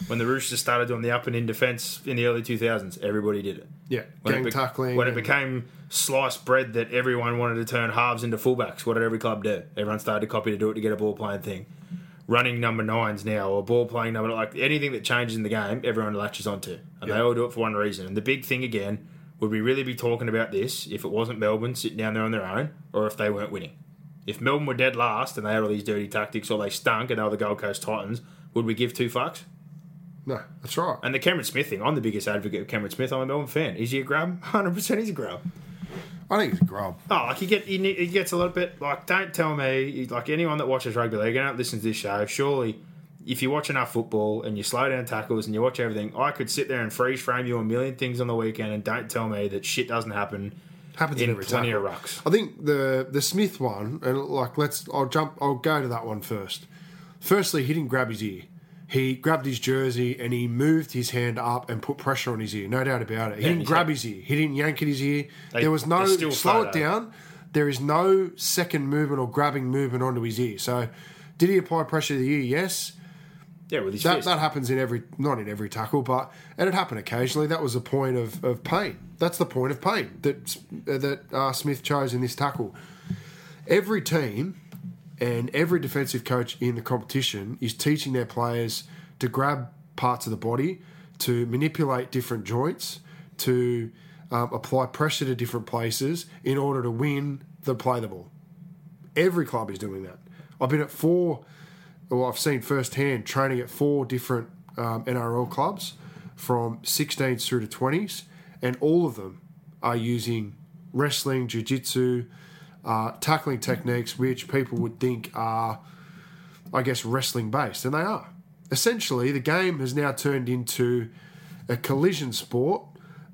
When the Roosters started doing the up and in defence in the early two thousands, everybody did it. Yeah. When Gang it be- tackling. When it became sliced bread that everyone wanted to turn halves into fullbacks, what did every club do? Everyone started to copy to do it to get a ball-playing thing. Running number nines now, or ball playing number, like anything that changes in the game, everyone latches onto, and yeah. they all do it for one reason. And the big thing again, would we really be talking about this if it wasn't Melbourne sitting down there on their own, or if they weren't winning? If Melbourne were dead last and they had all these dirty tactics, or they stunk and they were the Gold Coast Titans, would we give two fucks? No, that's right. And the Cameron Smith thing, I'm the biggest advocate of Cameron Smith. I'm a Melbourne fan. Is he a grub? one hundred percent he's a grub. I think he's a grub. Oh, like he get he, he gets a little bit like. Don't tell me like anyone that watches rugby league and don't listen to this show. Surely, if you watch enough football and you slow down tackles and you watch everything, I could sit there and freeze frame you a million things on the weekend and don't tell me that shit doesn't happen. Happens in, in every plenty tackle. Of rucks. I think the the Smith one and like let's. I'll jump. I'll go to that one first. Firstly, he didn't grab his ear. He grabbed his jersey and he moved his hand up and put pressure on his ear. No doubt about it. He yeah, didn't grab his ear. He didn't yank at his ear. They, there was no... Slow it down. There is no second movement or grabbing movement onto his ear. So, did he apply pressure to the ear? Yes. Yeah, with his that, fist. That happens in every... Not in every tackle, but... And it happened occasionally. That was the point of, of pain. That's the point of pain that, uh, that uh, Smith chose in this tackle. Every team... And every defensive coach in the competition is teaching their players to grab parts of the body, to manipulate different joints, to um, apply pressure to different places in order to win the play the ball. Every club is doing that. I've been at four, well, I've seen firsthand training at four different um, N R L clubs from sixteens through to twenties, and all of them are using wrestling, jiu-jitsu, Uh, tackling techniques which people would think are, I guess, wrestling-based, and they are. Essentially, the game has now turned into a collision sport,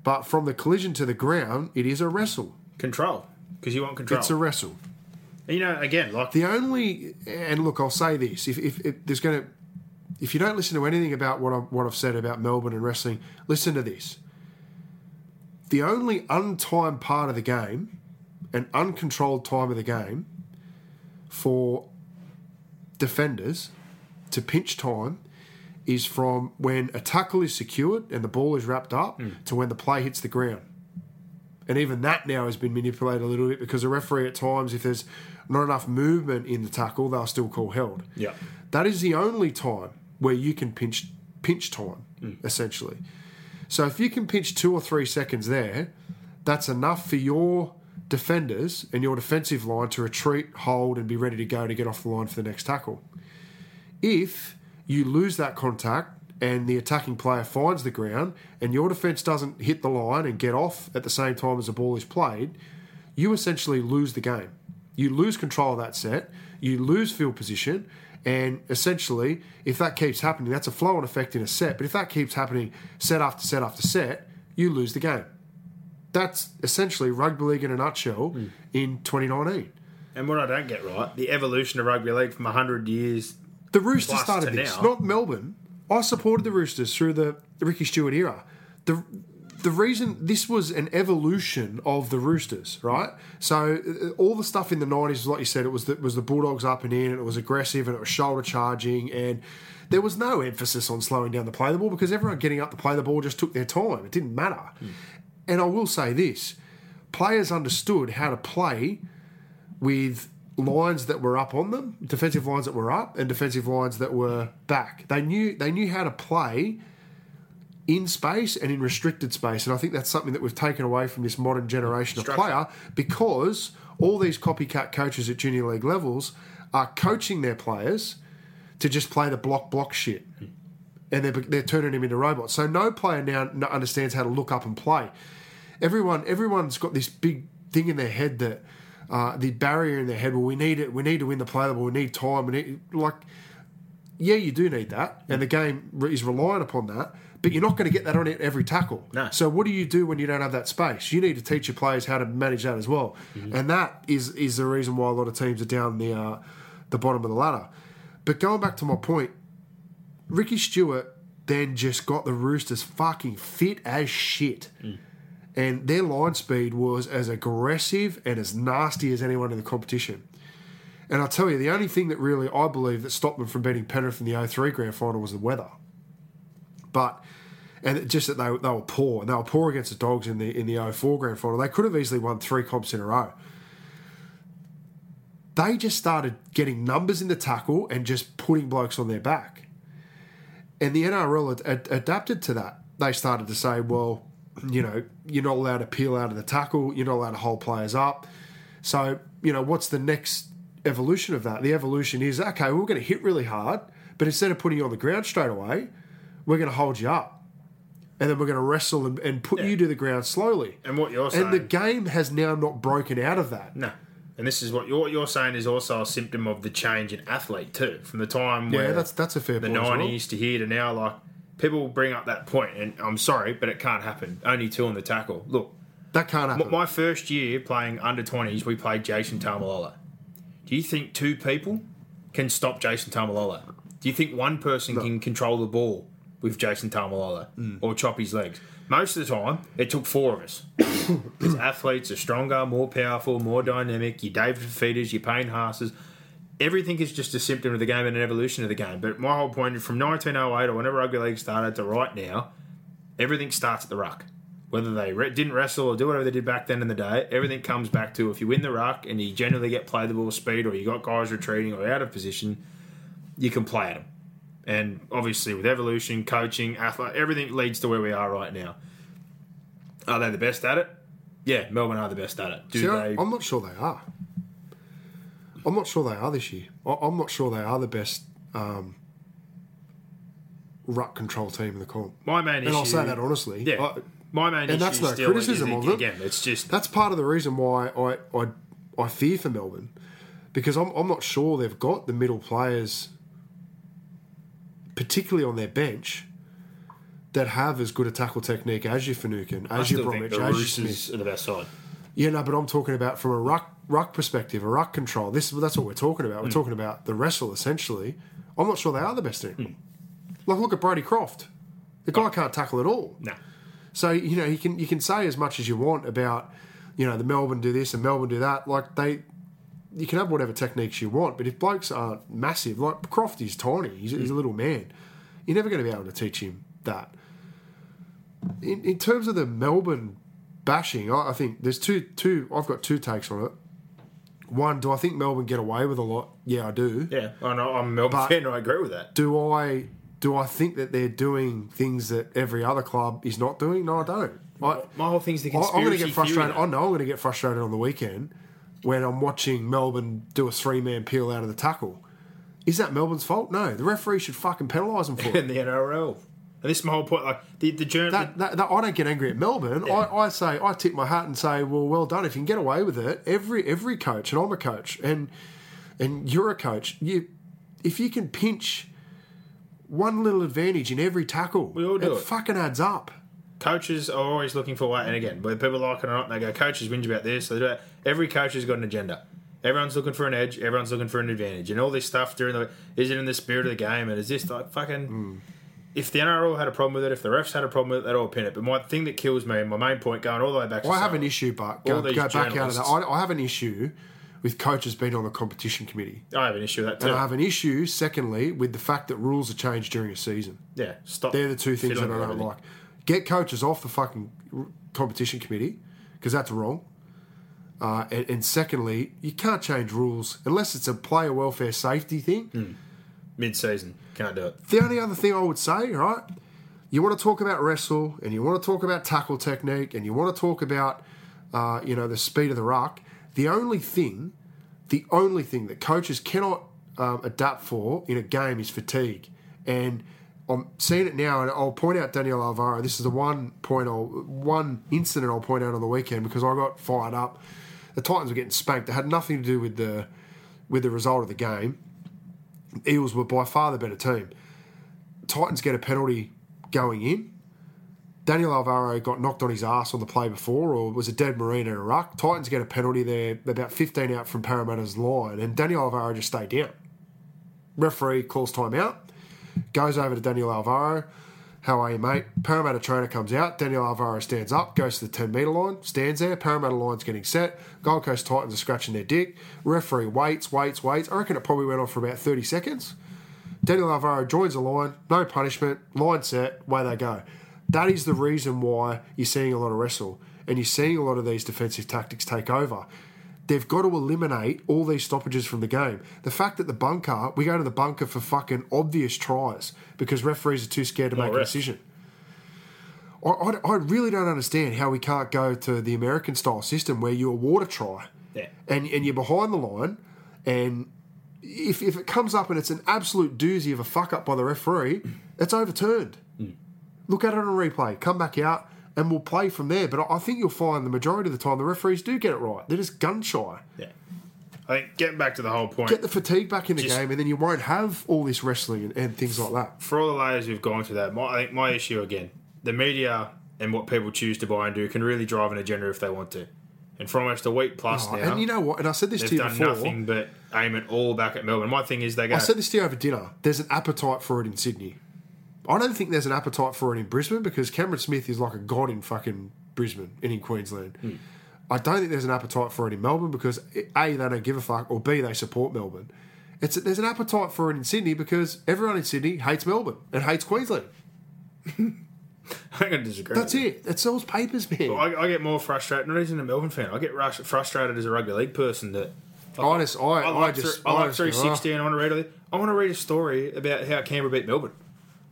but from the collision to the ground, it is a wrestle. Control, because you want control. It's a wrestle. You know, again, like... The only... And look, I'll say this. If, if, if there's going to... If you don't listen to anything about what, I, what I've said about Melbourne and wrestling, listen to this. The only untimed part of the game... An uncontrolled time of the game for defenders to pinch time is from when a tackle is secured and the ball is wrapped up mm. to when the play hits the ground. And even that now has been manipulated a little bit because the referee at times, if there's not enough movement in the tackle, they'll still call held. Yeah. That is the only time where you can pinch pinch time, mm. essentially. So if you can pinch two or three seconds there, that's enough for your defenders and your defensive line to retreat, hold, and be ready to go to get off the line for the next tackle. If you lose that contact and the attacking player finds the ground and your defence doesn't hit the line and get off at the same time as the ball is played, you essentially lose the game. You lose control of that set, you lose field position, and essentially, if that keeps happening, that's a flow-on effect in a set, but if that keeps happening set after set after set, you lose the game. That's essentially rugby league in a nutshell mm. in twenty nineteen. And what I don't get right, the evolution of rugby league from one hundred years The Roosters started this, now. Not Melbourne. I supported the Roosters through the Ricky Stewart era. The the reason this was an evolution of the Roosters, right? So all the stuff in the nineties, like you said, it was the, was the Bulldogs up and in, and it was aggressive, and it was shoulder charging, and there was no emphasis on slowing down the play of the ball because everyone getting up to play the ball just took their time. It didn't matter. Mm. And I will say this, players understood how to play with lines that were up on them, defensive lines that were up and defensive lines that were back. They knew they knew how to play in space and in restricted space. And I think that's something that we've taken away from this modern generation of player because all these copycat coaches at junior league levels are coaching their players to just play the block, block shit. And they're, they're turning him into robots. So no player now understands how to look up and play. Everyone, everyone's got this big thing in their head that uh, the barrier in their head. Well, we need it. We need to win the play the ball. We need time. We need, like, yeah, you do need that, and the game is reliant upon that. But you're not going to get that on every tackle. No. So what do you do when you don't have that space? You need to teach your players how to manage that as well, mm-hmm. and that is is the reason why a lot of teams are down the uh, the bottom of the ladder. But going back to my point, Ricky Stewart then just got the Roosters fucking fit as shit. Mm. And their line speed was as aggressive and as nasty as anyone in the competition. And I'll tell you, the only thing that really, I believe, that stopped them from beating Penrith in the oh three grand final was the weather. But, and just that they they were poor. And they were poor against the Dogs in the in the oh four grand final. They could have easily won three comps in a row. They just started getting numbers in the tackle and just putting blokes on their back. And the N R L ad- adapted to that. They started to say, well, you know, you're not allowed to peel out of the tackle. You're not allowed to hold players up. So, you know, what's the next evolution of that? The evolution is, okay, we're going to hit really hard, but instead of putting you on the ground straight away, we're going to hold you up. And then we're going to wrestle and, and put yeah. you to the ground slowly. And what you're saying... And the game has now not broken out of that. No. And this is what you're, what you're saying is also a symptom of the change in athlete too, from the time where yeah, that's, that's a fair the nineties well. to here to now. Like, people bring up that point, and I'm sorry, but it can't happen. Only two on the tackle. Look, that can't happen. My first year playing under twenties, we played Jason Tamalolo. Do you think two people can stop Jason Tamalolo? Do you think one person no. can control the ball with Jason Tamalolo mm. or chop his legs? Most of the time, it took four of us. Because athletes are stronger, more powerful, more dynamic. Your David Fafita's, your Payne Haas's. Everything is just a symptom of the game and an evolution of the game. But my whole point is from nineteen oh eight or whenever rugby league started to right now, everything starts at the ruck. Whether they re- didn't wrestle or do whatever they did back then in the day, everything comes back to if you win the ruck and you generally get play the ball speed or you got guys retreating or out of position, you can play at them. And obviously with evolution, coaching, athlete, everything leads to where we are right now. Are they the best at it? Yeah, Melbourne are the best at it. Do See, they? I'm not sure they are. I'm not sure they are this year. I'm not sure they are the best um, ruck control team in the comp. My main and issue, and I'll say that honestly. Yeah, I, my main and issue, and that's no still criticism of it. Again, it's just that's part of the reason why I I, I fear for Melbourne, because I'm I'm not sure they've got the middle players, particularly on their bench, that have as good a tackle technique as your Finucane, as your Bromwich, as your Smith. Are the best side. Yeah, no, but I'm talking about from a ruck ruck perspective, a ruck control. This that's what we're talking about. We're mm. talking about the wrestle, essentially. I'm not sure they are the best team. Mm. Like, look at Brody Croft. The guy can't tackle at all. No. So, you know, you can you can say as much as you want about, you know, the Melbourne do this and Melbourne do that. Like, they... You can have whatever techniques you want, but if blokes aren't massive, like Croft is tiny, he's, he's a little man, you're never going to be able to teach him that. In, in terms of the Melbourne bashing, I, I think there's two, two. I've got two takes on it. One, do I think Melbourne get away with a lot? Yeah, I do. Yeah, I know, I'm a Melbourne fan and I agree with that. Do I do I think that they're doing things that every other club is not doing? No, I don't. I, My whole thing's the conspiracy theory. I'm going to get frustrated. I know I'm going to get frustrated on the weekend when I'm watching Melbourne do a three-man peel out of the tackle. Is that Melbourne's fault? No. The referee should fucking penalise them for it. In the N R L. And this is my whole point. Like the, the journey. That, that, that, I don't get angry at Melbourne. Yeah. I, I say I tip my hat and say, well, well done. If you can get away with it, every every coach, and I'm a coach, and and you're a coach. You, if you can pinch one little advantage in every tackle, we all do it, it fucking adds up. Coaches are always looking for a way. And again, whether people like it or not, they go, coaches whinge about this. So they do that. Every coach has got an agenda. Everyone's looking for an edge. Everyone's looking for an advantage. And all this stuff during the is it in the spirit of the game? And is this like fucking? Mm. If the N R L had a problem with it, if the refs had a problem with it, they'd all pin it. But my thing that kills me, my main point, going all the way back to... I have an issue, but go, go back out of that. I, I have an issue with coaches being on the competition committee. I have an issue with that too. And I have an issue, secondly, with the fact that rules are changed during a season. Yeah, stop. They're the two things that I don't like. Get coaches off the fucking competition committee, because that's wrong. Uh, and, and secondly, you can't change rules unless it's a player welfare safety thing. Mm. Mid-season. Can't do it. The only other thing I would say, right, you want to talk about wrestle and you want to talk about tackle technique and you want to talk about, uh, you know, the speed of the ruck. The only thing, the only thing that coaches cannot um, adapt for in a game is fatigue. And I'm seeing it now, and I'll point out Daniel Alvaro. This is the one point, I'll, one incident I'll point out on the weekend because I got fired up. The Titans were getting spanked. It had nothing to do with the with the result of the game. Eels were by far the better team. Titans get a penalty going in. Daniel Alvaro got knocked on his ass on the play before, or was a dead marine in a ruck. Titans get a penalty there, about fifteen out from Parramatta's line, and Daniel Alvaro just stayed down. Referee calls timeout, goes over to Daniel Alvaro. How are you, mate? Parramatta trainer comes out. Daniel Alvaro stands up, goes to the ten-metre line, stands there. Parramatta line's getting set. Gold Coast Titans are scratching their dick. Referee waits, waits, waits. I reckon it probably went on for about thirty seconds. Daniel Alvaro joins the line. No punishment. Line set. Away they go. That is the reason why you're seeing a lot of wrestle and you're seeing a lot of these defensive tactics take over. They've got to eliminate all these stoppages from the game. The fact that the bunker, we go to the bunker for fucking obvious tries because referees are too scared to make a decision. I, I, I really don't understand how we can't go to the American-style system where you award a try yeah. and, and you're behind the line, and if, if it comes up and it's an absolute doozy of a fuck-up by the referee, it's overturned. Mm. Look at it on a replay. Come back out. And we'll play from there. But I think you'll find the majority of the time the referees do get it right. They're just gun-shy. Yeah. I think getting back to the whole point... Get the fatigue back in the just, game and then you won't have all this wrestling and, and things like that. For all the layers we've gone through that, my, I think my issue, again, the media and what people choose to buy and do can really drive an agenda if they want to. And for almost a week plus oh, now... And you know what? And I said this to you before. They've done nothing but aim it all back at Melbourne. My thing is they go... I said this to you over dinner. There's an appetite for it in Sydney. I don't think there's an appetite for it in Brisbane because Cameron Smith is like a god in fucking Brisbane and in Queensland. Mm. I don't think there's an appetite for it in Melbourne because A, they don't give a fuck, or B, they support Melbourne. It's there's an appetite for it in Sydney because everyone in Sydney hates Melbourne and hates Queensland. I'm going to disagree. That's it. That sells papers, man. Well, I, I get more frustrated. Not even a Melbourne fan. I get frustrated as a rugby league person that... I, I just... I, I, I, just, through, I, I like three sixty and I want to read a, I want to read a story about how Canberra beat Melbourne.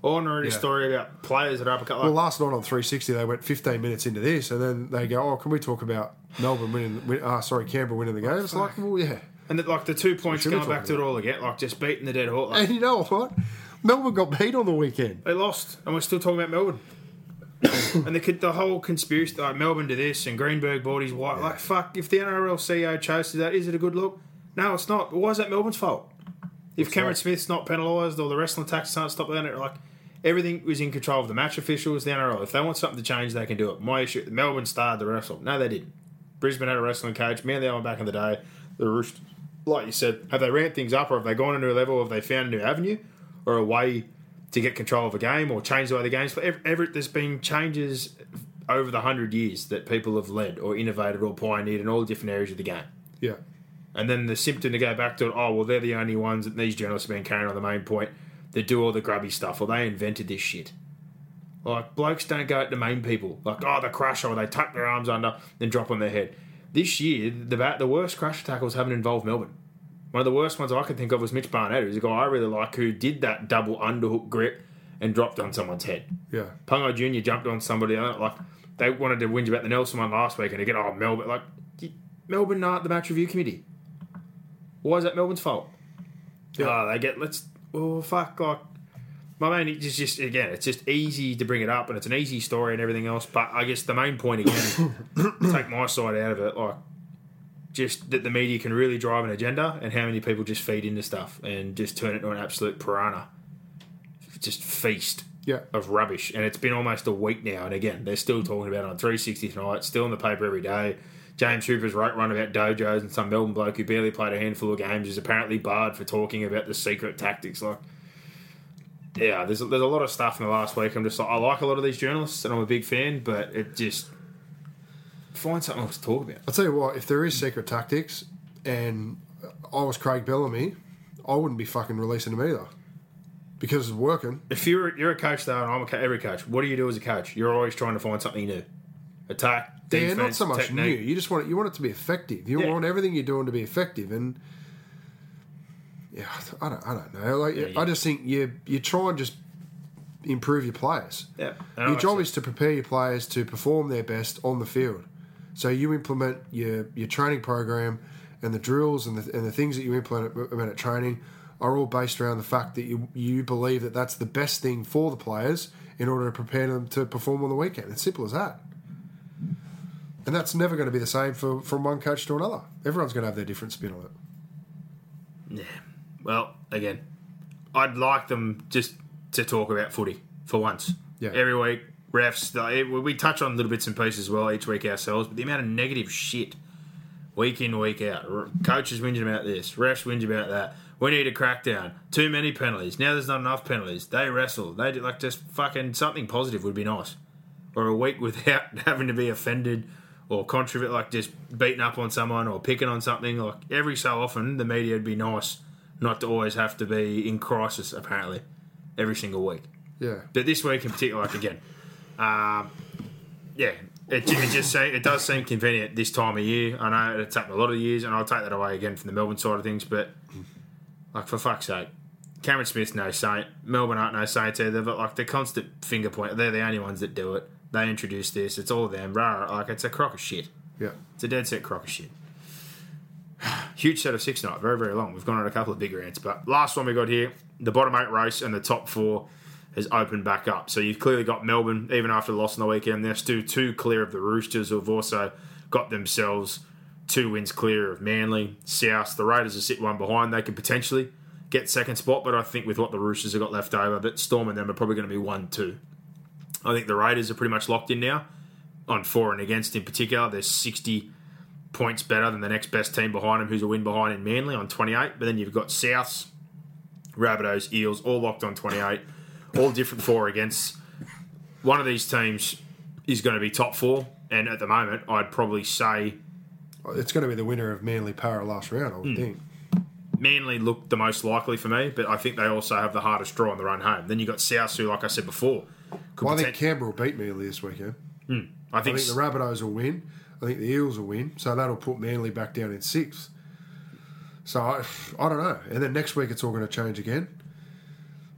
Ordinary yeah. story about players that are up. Like, well, last night on three sixty, they went fifteen minutes into this, and then they go, "Oh, can we talk about Melbourne winning? Win, uh, sorry, Canberra winning the game." It's like, well, yeah, and the, like the two points going back to it all again, like just beating the dead horse. Like, and you know what? Melbourne got beat on the weekend. They lost, and we're still talking about Melbourne. And the the whole conspiracy, like Melbourne to this, and Greenberg bought his wife. Yeah. Like, fuck, if the N R L C E O chose to that, is it a good look? No, it's not. Why is that Melbourne's fault? If Cameron right. Smith's not penalised or the wrestling tax can't stop that, like everything was in control of the match officials, the N R L. If they want something to change, they can do it. My issue, Melbourne started the wrestle. No, they didn't. Brisbane had a wrestling cage. Man, they were back in the day. The Roosters, like you said, have they ramped things up or have they gone into a level? Have they found a new avenue or a way to get control of a game or change the way the game's played? Every, there's been changes over the hundred years that people have led or innovated or pioneered in all different areas of the game. Yeah. And then the symptom to go back to it, oh, well, they're the only ones that these journalists have been carrying on the main point that do all the grubby stuff, or they invented this shit. Like, blokes don't go at the main people. Like, oh, the crush, or they tuck their arms under and drop on their head. this year, the bat, the worst crush tackles haven't involved Melbourne. One of the worst ones I could think of was Mitch Barnett, who's a guy I really like, who did that double underhook grip and dropped on someone's head. Yeah. Pangai Junior jumped on somebody. Like, they wanted to whinge about the Nelson one last week and again, oh, Melbourne. Like, Melbourne aren't the match review committee. Why is that Melbourne's fault? Yeah. Oh, they get, let's, oh, fuck, like, my main, it's just, again, it's just easy to bring it up and it's an easy story and everything else, but I guess the main point, again, take my side out of it, like, just that the media can really drive an agenda and how many people just feed into stuff and just turn it into an absolute piranha. Just feast yeah. of rubbish. And it's been almost a week now, and again, they're still talking about it on three sixty tonight, still in the paper every day. James Hooper's right run about dojos and some Melbourne bloke who barely played a handful of games is apparently barred for talking about the secret tactics. Like, yeah, there's a, there's a lot of stuff in the last week. I'm just like, I like a lot of these journalists and I'm a big fan, but it just, find something else to talk about. I'll tell you what, if there is secret tactics and I was Craig Bellamy, I wouldn't be fucking releasing them either because it's working. If you're you're a coach though, and I'm a co- every coach, what do you do as a coach? You're always trying to find something new. Attack, yeah, defense, not so much technique. New. You just want it, you want it to be effective. You yeah. want everything you're doing to be effective, and yeah, I don't, I don't know. Like, yeah, yeah. I just think you you try and just improve your players. Yeah, your job so. is to prepare your players to perform their best on the field. So you implement your your training program, and the drills and the and the things that you implement at training are all based around the fact that you you believe that that's the best thing for the players in order to prepare them to perform on the weekend. It's simple as that. And that's never going to be the same for, from one coach to another. Everyone's going to have their different spin on it. Yeah. Well, again, I'd like them just to talk about footy for once. Yeah. Every week, refs, they, we touch on little bits and pieces as well each week ourselves, but the amount of negative shit week in, week out. Coaches whinging about this. Refs whinging about that. We need a crackdown. Too many penalties. Now there's not enough penalties. They wrestle. They do, like, just fucking something positive would be nice. Or a week without having to be offended or contribute, like just beating up on someone or picking on something. Like every so often, the media would be nice not to always have to be in crisis, apparently, every single week. Yeah. But this week in particular, like again, um, yeah, it, it just seem, it does seem convenient this time of year. I know it's happened a lot of years, and I'll take that away again from the Melbourne side of things, but like for fuck's sake, Cameron Smith's no saint. Melbourne aren't no saints either, but like the constant finger point, they're the only ones that do it. They introduced this. It's all them. Rah, rah, like, it's a crock of shit. Yeah. It's a dead set crock of shit. Huge set of six tonight. Very, very long. We've gone on a couple of big rants. But last one we got here, the bottom eight race and the top four has opened back up. So you've clearly got Melbourne, even after the loss on the weekend. They're still two clear of the Roosters, who have also got themselves two wins clear of Manly, South. The Raiders are sit one behind. They could potentially get second spot, but I think with what the Roosters have got left over, that Storm and them are probably going to be one, two. I think the Raiders are pretty much locked in now on for and against in particular. They're sixty points better than the next best team behind them, who's a win behind in Manly on twenty-eight. But then you've got Souths, Rabbitohs, Eels, all locked on twenty-eight, all different for or against. One of these teams is going to be top four, and at the moment, I'd probably say it's going to be the winner of Manly Para last round, I would mm, think. Manly looked the most likely for me, but I think they also have the hardest draw on the run home. Then you've got Souths, who, like I said before, Well, I think Canberra will beat Manly this weekend. Mm, I, think I think the Rabbitohs will win. I think the Eels will win. So that'll put Manly back down in sixth. So I, I don't know. And then next week it's all going to change again.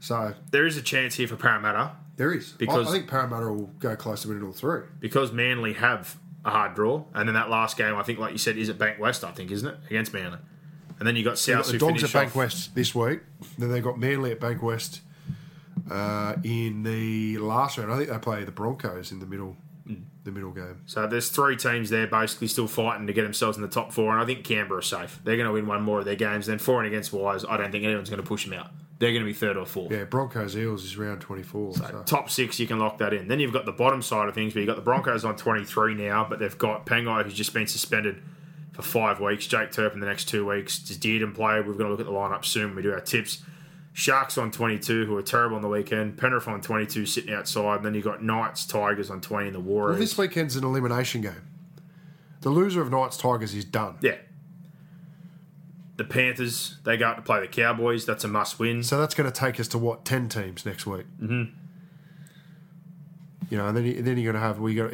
So there is a chance here for Parramatta. There is. Because I, I think Parramatta will go close to winning all three. Because Manly have a hard draw. And then that last game, I think, like you said, is at Bankwest, I think, isn't it? Against Manly. And then you got South. The Dogs at Bankwest this week. Then they got Manly at Bankwest Uh, in the last round. I think they play the Broncos in the middle mm. the middle game. So there's three teams there basically still fighting to get themselves in the top four, and I think Canberra are safe. They're going to win one more of their games. Then for and against wise, I don't think anyone's going to push them out. They're going to be third or fourth. Yeah, Broncos Eels is round twenty-four. So, so top six, you can lock that in. Then you've got the bottom side of things, but you've got the Broncos on twenty-three now, but they've got Pangai, who's just been suspended for five weeks. Jake Turpin the next two weeks. Does Dearden play? We're going to look at the lineup soon when we do our tips. Sharks on twenty-two, who are terrible on the weekend. Penrith on twenty-two, sitting outside. And then you've got Knights, Tigers on twenty, and the Warriors. Well, this weekend's an elimination game. The loser of Knights, Tigers is done. Yeah. The Panthers, they go out to play the Cowboys. That's a must-win. So that's going to take us to, what, ten teams next week? Mm-hmm. You know, and then, then you're going to have... we got.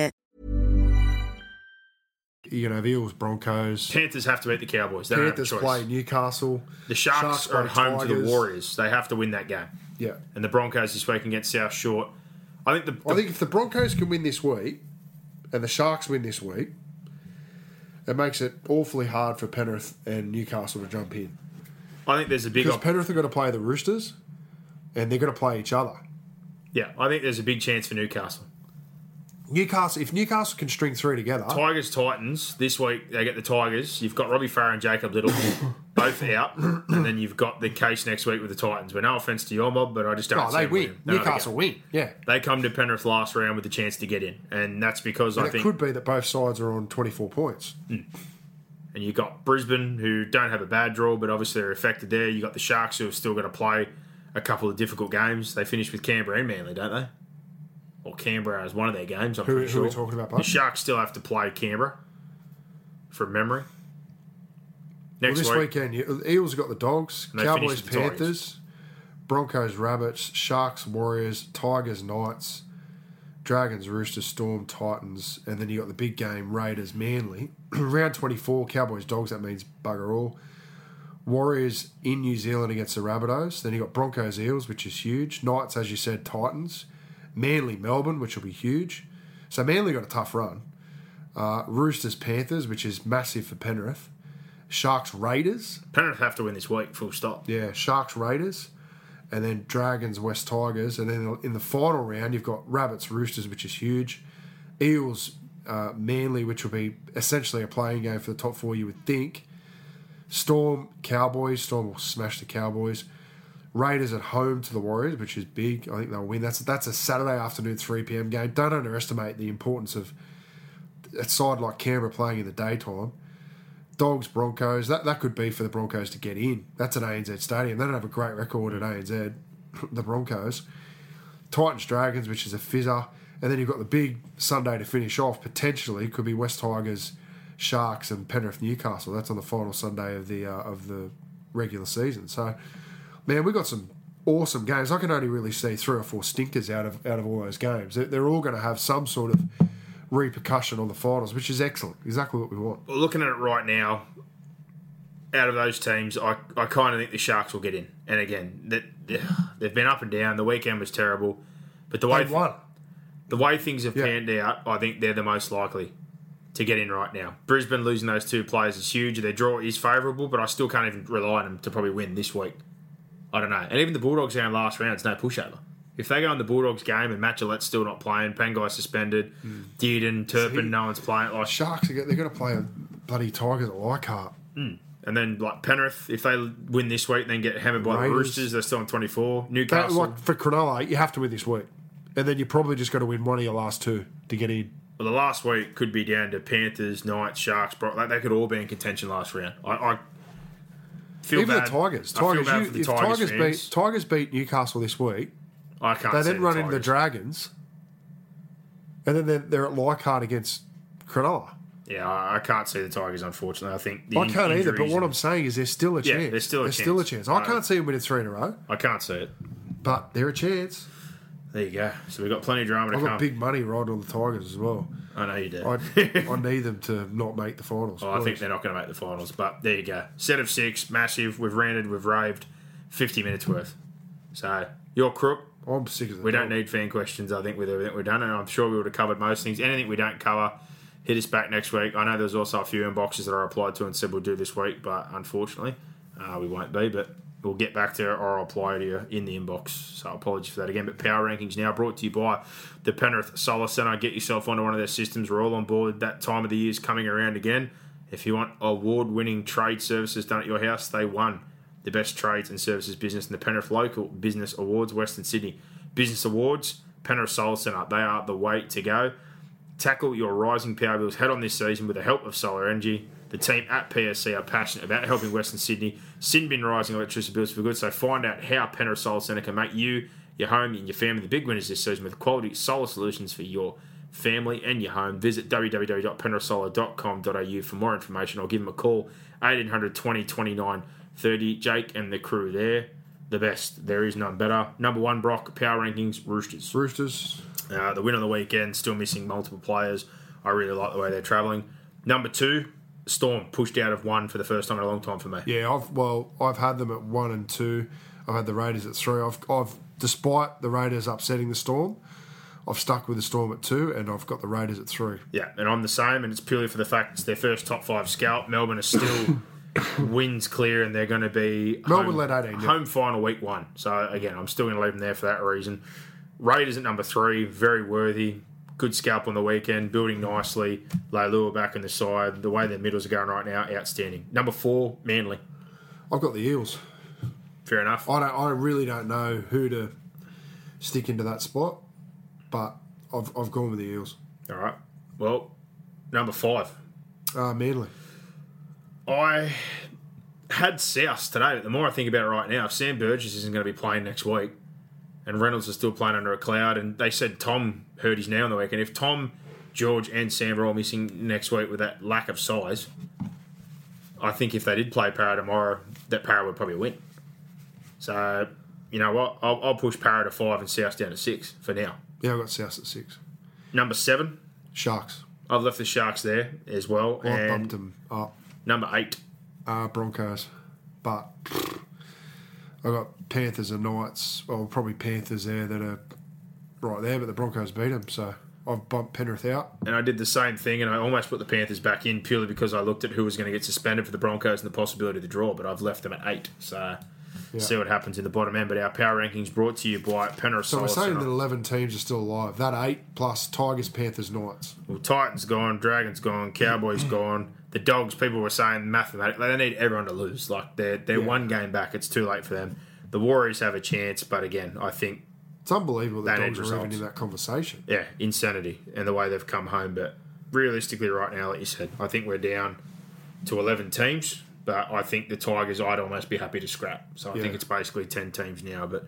You know, the Eels, Broncos. Panthers have to beat the Cowboys. They Panthers don't have a choice. Play Newcastle. The Sharks, Sharks are at home Tigers. To the Warriors. They have to win that game. Yeah. And the Broncos this week against South Shore. I think the, the I think if the Broncos can win this week and the Sharks win this week, it makes it awfully hard for Penrith and Newcastle to jump in. I think there's a big... Because op- Penrith are going to play the Roosters and they're going to play each other. Yeah, I think there's a big chance for Newcastle. Newcastle, if Newcastle can string three together... Tigers, Titans, this week they get the Tigers. You've got Robbie Farah and Jacob Little both out, and then you've got the case next week with the Titans. Well, no offence to your mob, but I just don't no, see they win. No, Newcastle they win, yeah. They come to Penrith last round with a chance to get in, and that's because but I it think... it could be that both sides are on twenty-four points. Mm. And you've got Brisbane, who don't have a bad draw, but obviously they're affected there. You've got the Sharks, who are still going to play a couple of difficult games. They finish with Canberra and Manly, don't they? Or Canberra as one of their games, I'm who, pretty who sure. Who are we talking about, bud? The Sharks still have to play Canberra, from memory. Next well, this week. Weekend, Eels got the Dogs, Cowboys, the Panthers, Tigers. Broncos, Rabbits, Sharks, Warriors, Tigers, Knights, Dragons, Roosters, Storm, Titans, and then you got the big game, Raiders, Manly. Round twenty-four, Cowboys, Dogs, that means bugger all. Warriors in New Zealand against the Rabbitohs. Then you got Broncos, Eels, which is huge. Knights, as you said, Titans. Manly, Melbourne, which will be huge. So Manly got a tough run. Uh, Roosters, Panthers, which is massive for Penrith. Sharks, Raiders. Penrith have to win this week, full stop. Yeah, Sharks, Raiders. And then Dragons, West Tigers. And then in the final round, you've got Rabbits, Roosters, which is huge. Eels, uh, Manly, which will be essentially a playing game for the top four, you would think. Storm, Cowboys. Storm will smash the Cowboys. Raiders at home to the Warriors, which is big. I think they'll win. That's that's a Saturday afternoon three p.m. game. Don't underestimate the importance of a side like Canberra playing in the daytime. Dogs, Broncos. That that could be for the Broncos to get in. That's an A N Z stadium. They don't have a great record at A N Z, the Broncos. Titans, Dragons, which is a fizzer. And then you've got the big Sunday to finish off, potentially. Could be West Tigers, Sharks, and Penrith, Newcastle. That's on the final Sunday of the uh, of the regular season. So... man, we got some awesome games. I can only really see three or four stinkers out of out of all those games. They're all going to have some sort of repercussion on the finals, which is excellent. Exactly what we want. Well, looking at it right now, out of those teams, I, I kind of think the Sharks will get in. And again, that they, they've been up and down. The weekend was terrible, but the way th- the way things have yeah. panned out, I think they're the most likely to get in right now. Brisbane losing those two players is huge. Their draw is favourable, but I still can't even rely on them to probably win this week. I don't know. And even the Bulldogs game last round, it's no pushover. If they go in the Bulldogs game and Matchelette's still not playing, Pangai suspended, mm. Dearden, Turpin, See, no one's playing. Like Sharks, they're going to play a bloody Tigers at Leichhardt. Mm. And then like Penrith, if they win this week, then get hammered by Raiders. The Roosters, they're still on twenty-four. Newcastle. That, like for Cronulla, you have to win this week. And then you're probably just going to win one of your last two to get in. Well, the last week could be down to Panthers, Knights, Sharks, Brock. Like, they could all be in contention last round. I... I Feel Even bad. the Tigers. Tigers I feel bad you, for the if Tigers, Tigers beat Tigers beat Newcastle this week, I can't they then the run Tigers. into the Dragons, and then they're, they're at Leichhardt against Cronulla. Yeah, I, I can't see the Tigers, unfortunately. I think the I in- can't either. But what I'm saying is, there's still a yeah, chance. There's still a there's chance. Still a chance. I, I can't see them winning three in a row. I can't see it, but they're a chance. There you go. So we've got plenty of drama to I've come. I've got big money riding on the Tigers as well. I know you do. I, I need them to not make the finals. Oh, I think they're not going to make the finals, but there you go. Set of six, massive. We've ranted, we've raved. fifty minutes worth. So you're crook. I'm sick of it. We don't need fan questions, I think, with everything we've done, and I'm sure we would have covered most things. Anything we don't cover, hit us back next week. I know there's also a few inboxes that I replied to and said we'll do this week, but unfortunately uh, we won't be, but... we'll get back to it or I'll apply to you in the inbox. So apologies for that again. But Power Rankings now brought to you by the Penrith Solar Centre. Get yourself onto one of their systems. We're all on board. That time of the year is coming around again. If you want award-winning trade services done at your house, they won the best trades and services business in the Penrith Local Business Awards, Western Sydney Business Awards, Penrith Solar Centre. They are the way to go. Tackle your rising power bills head on this season with the help of solar energy. The team at P S C are passionate about helping Western Sydney sin bin rising electricity bills for good, so find out how Penrith Solar Centre can make you, your home and your family the big winners this season with quality solar solutions for your family and your home. Visit w w w dot penrith solar dot com dot a u for more information or give them a call, eighteen hundred, twenty, twenty-nine, thirty. Jake and the crew there, the best. There is none better. Number one, Brock, power rankings, Roosters. Roosters. Uh, the win on the weekend, still missing multiple players. I really like the way they're travelling. Number two, Storm, pushed out of one for the first time in a long time for me. Yeah, I've well, I've had them at one and two. I've had the Raiders at three. I've, I've despite the Raiders upsetting the Storm, I've stuck with the Storm at two, and I've got the Raiders at three. Yeah, and I'm the same, and it's purely for the fact it's their first top five scalp. Melbourne are still wins clear, and they're going to be Melbourne home, led eighteen, home yeah. final week one. So, again, I'm still going to leave them there for that reason. Raiders at number three, very worthy. Good scalp on the weekend, building nicely. Leilua back in the side. The way their middles are going right now, outstanding. Number four, Manly. I've got the Eels. Fair enough. I don't. I really don't know who to stick into that spot, but I've I've gone with the Eels. All right. Well, number five. Uh, Manly. I had South today, but the more I think about it right now, if Sam Burgess isn't going to be playing next week, and Reynolds is still playing under a cloud, and they said Tom hurt his knee on the weekend. If Tom, George, and Sam are all missing next week with that lack of size, I think if they did play Parra tomorrow, that Parra would probably win. So, you know what? I'll, I'll push Parra to five and South down to six for now. Yeah, I've got South at six. Number seven. Sharks. I've left the Sharks there as well. I've bumped them up. Number eight. Uh, Broncos. But I've got Panthers and Knights. Well, probably Panthers there that are right there, but the Broncos beat them, so I've bumped Penrith out. And I did the same thing, and I almost put the Panthers back in purely because I looked at who was going to get suspended for the Broncos and the possibility of the draw, but I've left them at eight, so... Yeah. See what happens in the bottom end. But our power rankings brought to you by Penrith. So we're saying that eleven teams are still alive. That eight plus Tigers, Panthers, Knights. Well, Titans gone, Dragons gone, Cowboys gone. The Dogs, people were saying mathematically, they need everyone to lose. Like, they're, they're yeah. one game back. It's too late for them. The Warriors have a chance, but again, I think... It's unbelievable the Dogs are even in that conversation. Yeah, insanity and the way they've come home. But realistically right now, like you said, I think we're down to eleven teams. But I think the Tigers, I'd almost be happy to scrap. So I yeah. think it's basically ten teams now. But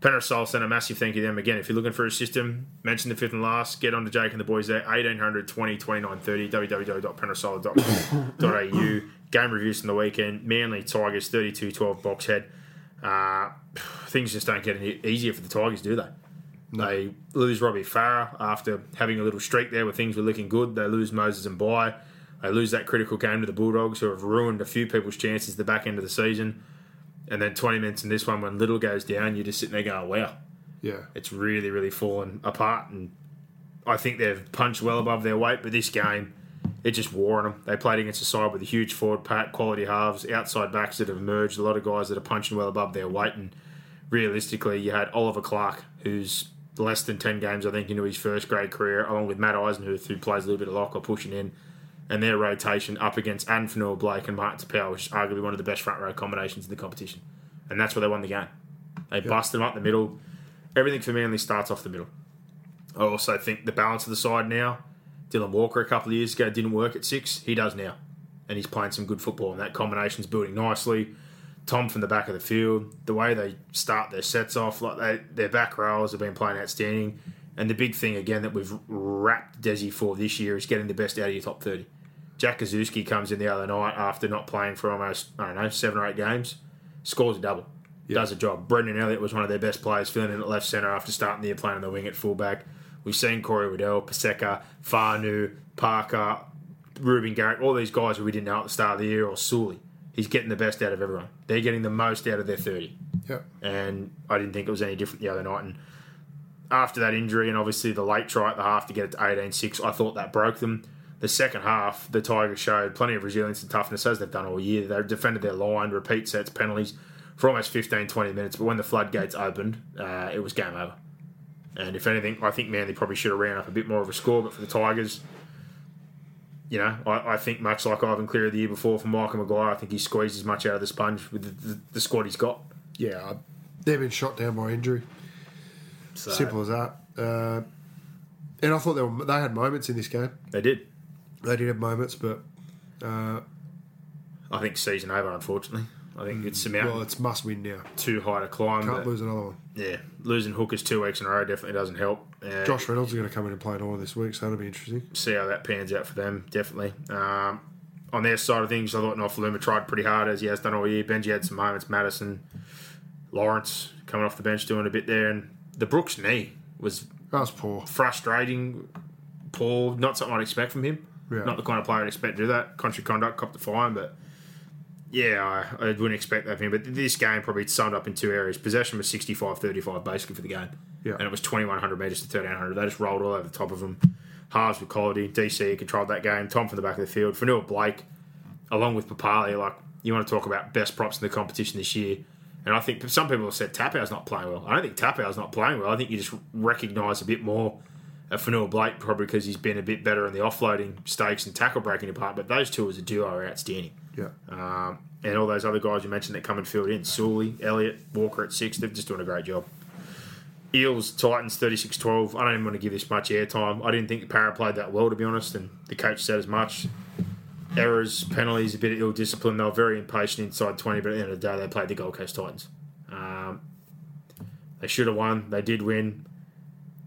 Penrith Soul Centre, massive thank you to them. Again, if you're looking for a system, mention the fifth and last. Get on to Jake and the boys there. eighteen hundred, twenty, twenty-nine, thirty, w w w dot penrith solar dot com dot a u. Game reviews from the weekend. Manly Tigers, thirty-two twelve box head. Uh, things just don't get any easier for the Tigers, do they? No. They lose Robbie Farah after having a little streak there where things were looking good. They lose Moses and Bye. They lose that critical game to the Bulldogs, who have ruined a few people's chances the back end of the season. And then twenty minutes in this one, when Little goes down, you're just sitting there going, wow. Yeah. It's really, really fallen apart. And I think they've punched well above their weight, but this game, it just wore on them. They played against a side with a huge forward pack, quality halves, outside backs that have emerged, a lot of guys that are punching well above their weight. And realistically, you had Oliver Clark, who's less than ten games, I think, into his first grade career, along with Matt Eisenhuth, who plays a little bit of lock or pushing in. And their rotation up against Anfanua Blake and Mark Tapau, which is arguably one of the best front row combinations in the competition. And that's where they won the game. They yep. busted them up the middle. Everything for Manly starts off the middle. I also think the balance of the side now, Dylan Walker a couple of years ago didn't work at six. He does now. And he's playing some good football. And that combination's building nicely. Tom from the back of the field. The way they start their sets off, like they, their back rows have been playing outstanding. And the big thing, again, that we've wrapped Desi for this year is getting the best out of your top thirty. Jack Kozuski comes in the other night after not playing for almost, I don't know, seven or eight games, scores a double, yep. does a job. Brendan Elliott was one of their best players, filling in at left centre after starting the year playing on the wing at fullback. We've seen Corey Waddell, Paseka, Farnu, Parker, Ruben Garrick, all these guys who we didn't know at the start of the year, or Sully. He's getting the best out of everyone. They're getting the most out of their thirty. Yep. And I didn't think it was any different the other night. And after that injury and obviously the late try at the half to get it to eighteen six, I thought that broke them. The second half, the Tigers showed plenty of resilience and toughness, as they've done all year. They defended their line, repeat sets, penalties for almost fifteen, twenty minutes. But when the floodgates opened, uh, it was game over. And if anything, I think Manly probably should have ran up a bit more of a score. But for the Tigers, you know, I, I think much like Ivan Cleary the year before for Michael Maguire, I think he squeezed as much out of the sponge with the, the, the squad he's got. Yeah, they've been shot down by injury. So, simple as that. Uh, and I thought they were, they had moments in this game. They did. They did have moments, but uh, I think season over, unfortunately. I think it's some out. Well, it's must win now. Too high to climb. Can't lose another one. Yeah, losing Hookers two weeks in a row definitely doesn't help. Uh, Josh Reynolds is going to come in and play an order this week, so that'll be interesting. See how that pans out for them, definitely. Um, on their side of things, I thought Nofaluma tried pretty hard, as he has done all year. Benji had some moments. Madison, Lawrence coming off the bench doing a bit there. And the Brooks knee was, that was poor. Frustrating, poor. Not something I'd expect from him. Yeah. Not the kind of player I'd expect to do that. Contrary conduct, copped the fine, but... Yeah, I, I wouldn't expect that from him. But this game probably summed up in two areas. Possession was sixty-five thirty-five basically for the game. Yeah. And it was twenty-one hundred metres to thirteen hundred. They just rolled all over the top of them. Halves with quality. D C controlled that game. Tom from the back of the field. Fanua Blake, along with Papali, like, you want to talk about best props in the competition this year. And I think some people have said Tapau's not playing well. I don't think Tapau's not playing well. I think you just recognise a bit more of Fanua Blake, probably because he's been a bit better in the offloading stakes and tackle breaking apart. But those two as a duo are outstanding. Yeah, um, and all those other guys you mentioned that come and field in, Sully, Elliott, Walker at six, they're just doing a great job. Eels, Titans, thirty-six twelve. I don't even want to give this much airtime. I didn't think the Parra played that well, to be honest, and the coach said as much. Errors, penalties, a bit of ill discipline. They were very impatient inside twenty, but at the end of the day, they played the Gold Coast Titans. Um, they should have won. They did win.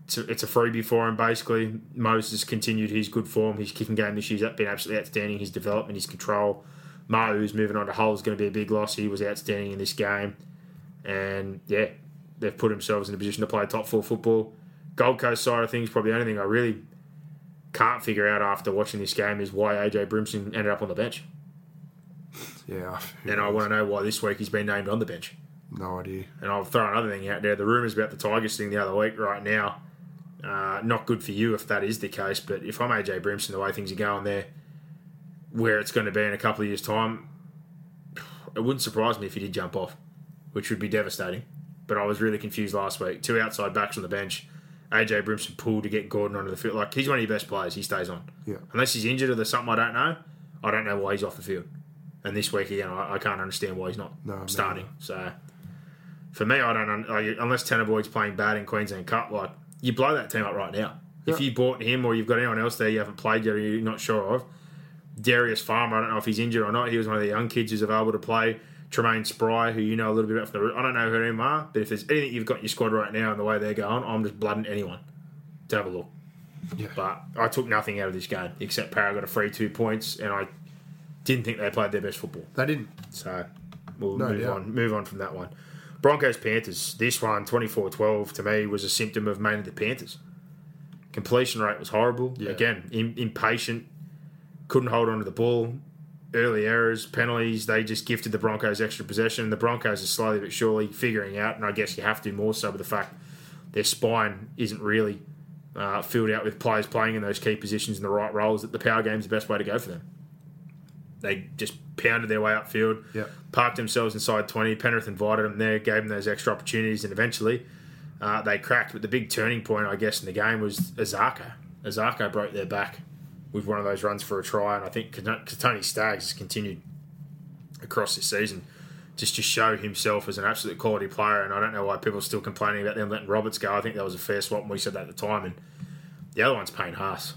It's a, it's a freebie for him, basically. Moses continued his good form. His kicking game this year has been absolutely outstanding. His development, his control. Mahu, who's moving on to Hull, is going to be a big loss. He was outstanding in this game. And, yeah, they've put themselves in a position to play top four football. Gold Coast side of things, probably the only thing I really can't figure out after watching this game is why A J Brimson ended up on the bench. Yeah. And I want to know why this week he's been named on the bench. No idea. And I'll throw another thing out there. The rumours about the Tigers thing the other week right now, uh, not good for you if that is the case, but if I'm A J Brimson, the way things are going there, where it's going to be in a couple of years' time, it wouldn't surprise me if he did jump off, which would be devastating. But I was really confused last week. Two outside backs on the bench. A J Brimson pulled to get Gordon onto the field. Like, he's one of your best players. He stays on. Yeah. Unless he's injured or there's something I don't know, I don't know why he's off the field. And this week, again, I, I can't understand why he's not no, starting. No. So, for me, I don't... Like, unless Tannerboyd's playing bad in Queensland Cup, like, you blow that team up right now. Yeah. If you bought him or you've got anyone else there you haven't played yet or you're not sure of, Darius Farmer, I don't know if he's injured or not. He was one of the young kids who's available to play. Tremaine Spry, who you know a little bit about from the... I don't know who him are, but if there's anything you've got in your squad right now and the way they're going, I'm just blooding anyone to have a look. Yeah. But I took nothing out of this game, except Parra got a free two points, and I didn't think they played their best football. They didn't. So we'll no move doubt. on Move on from that one. Broncos-Panthers. This one, twenty-four twelve, to me, was a symptom of mainly the Panthers. Completion rate was horrible. Yeah. Again, im- impatient. Couldn't hold on to the ball. Early errors, penalties, they just gifted the Broncos extra possession. The Broncos are slowly but surely figuring out, and I guess you have to more so with the fact their spine isn't really uh, filled out with players playing in those key positions in the right roles, that the power game's the best way to go for them. They just pounded their way upfield, yep. Parked themselves inside twenty. Penrith invited them there, gave them those extra opportunities, and eventually uh, they cracked. But the big turning point, I guess, in the game was Azarko. Azarko broke their back with one of those runs for a try, and I think Katoni Staggs has continued across this season just to show himself as an absolute quality player, and I don't know why people are still complaining about them letting Roberts go. I think that was a fair swap, and we said that at the time, and the other one's Payne Haas.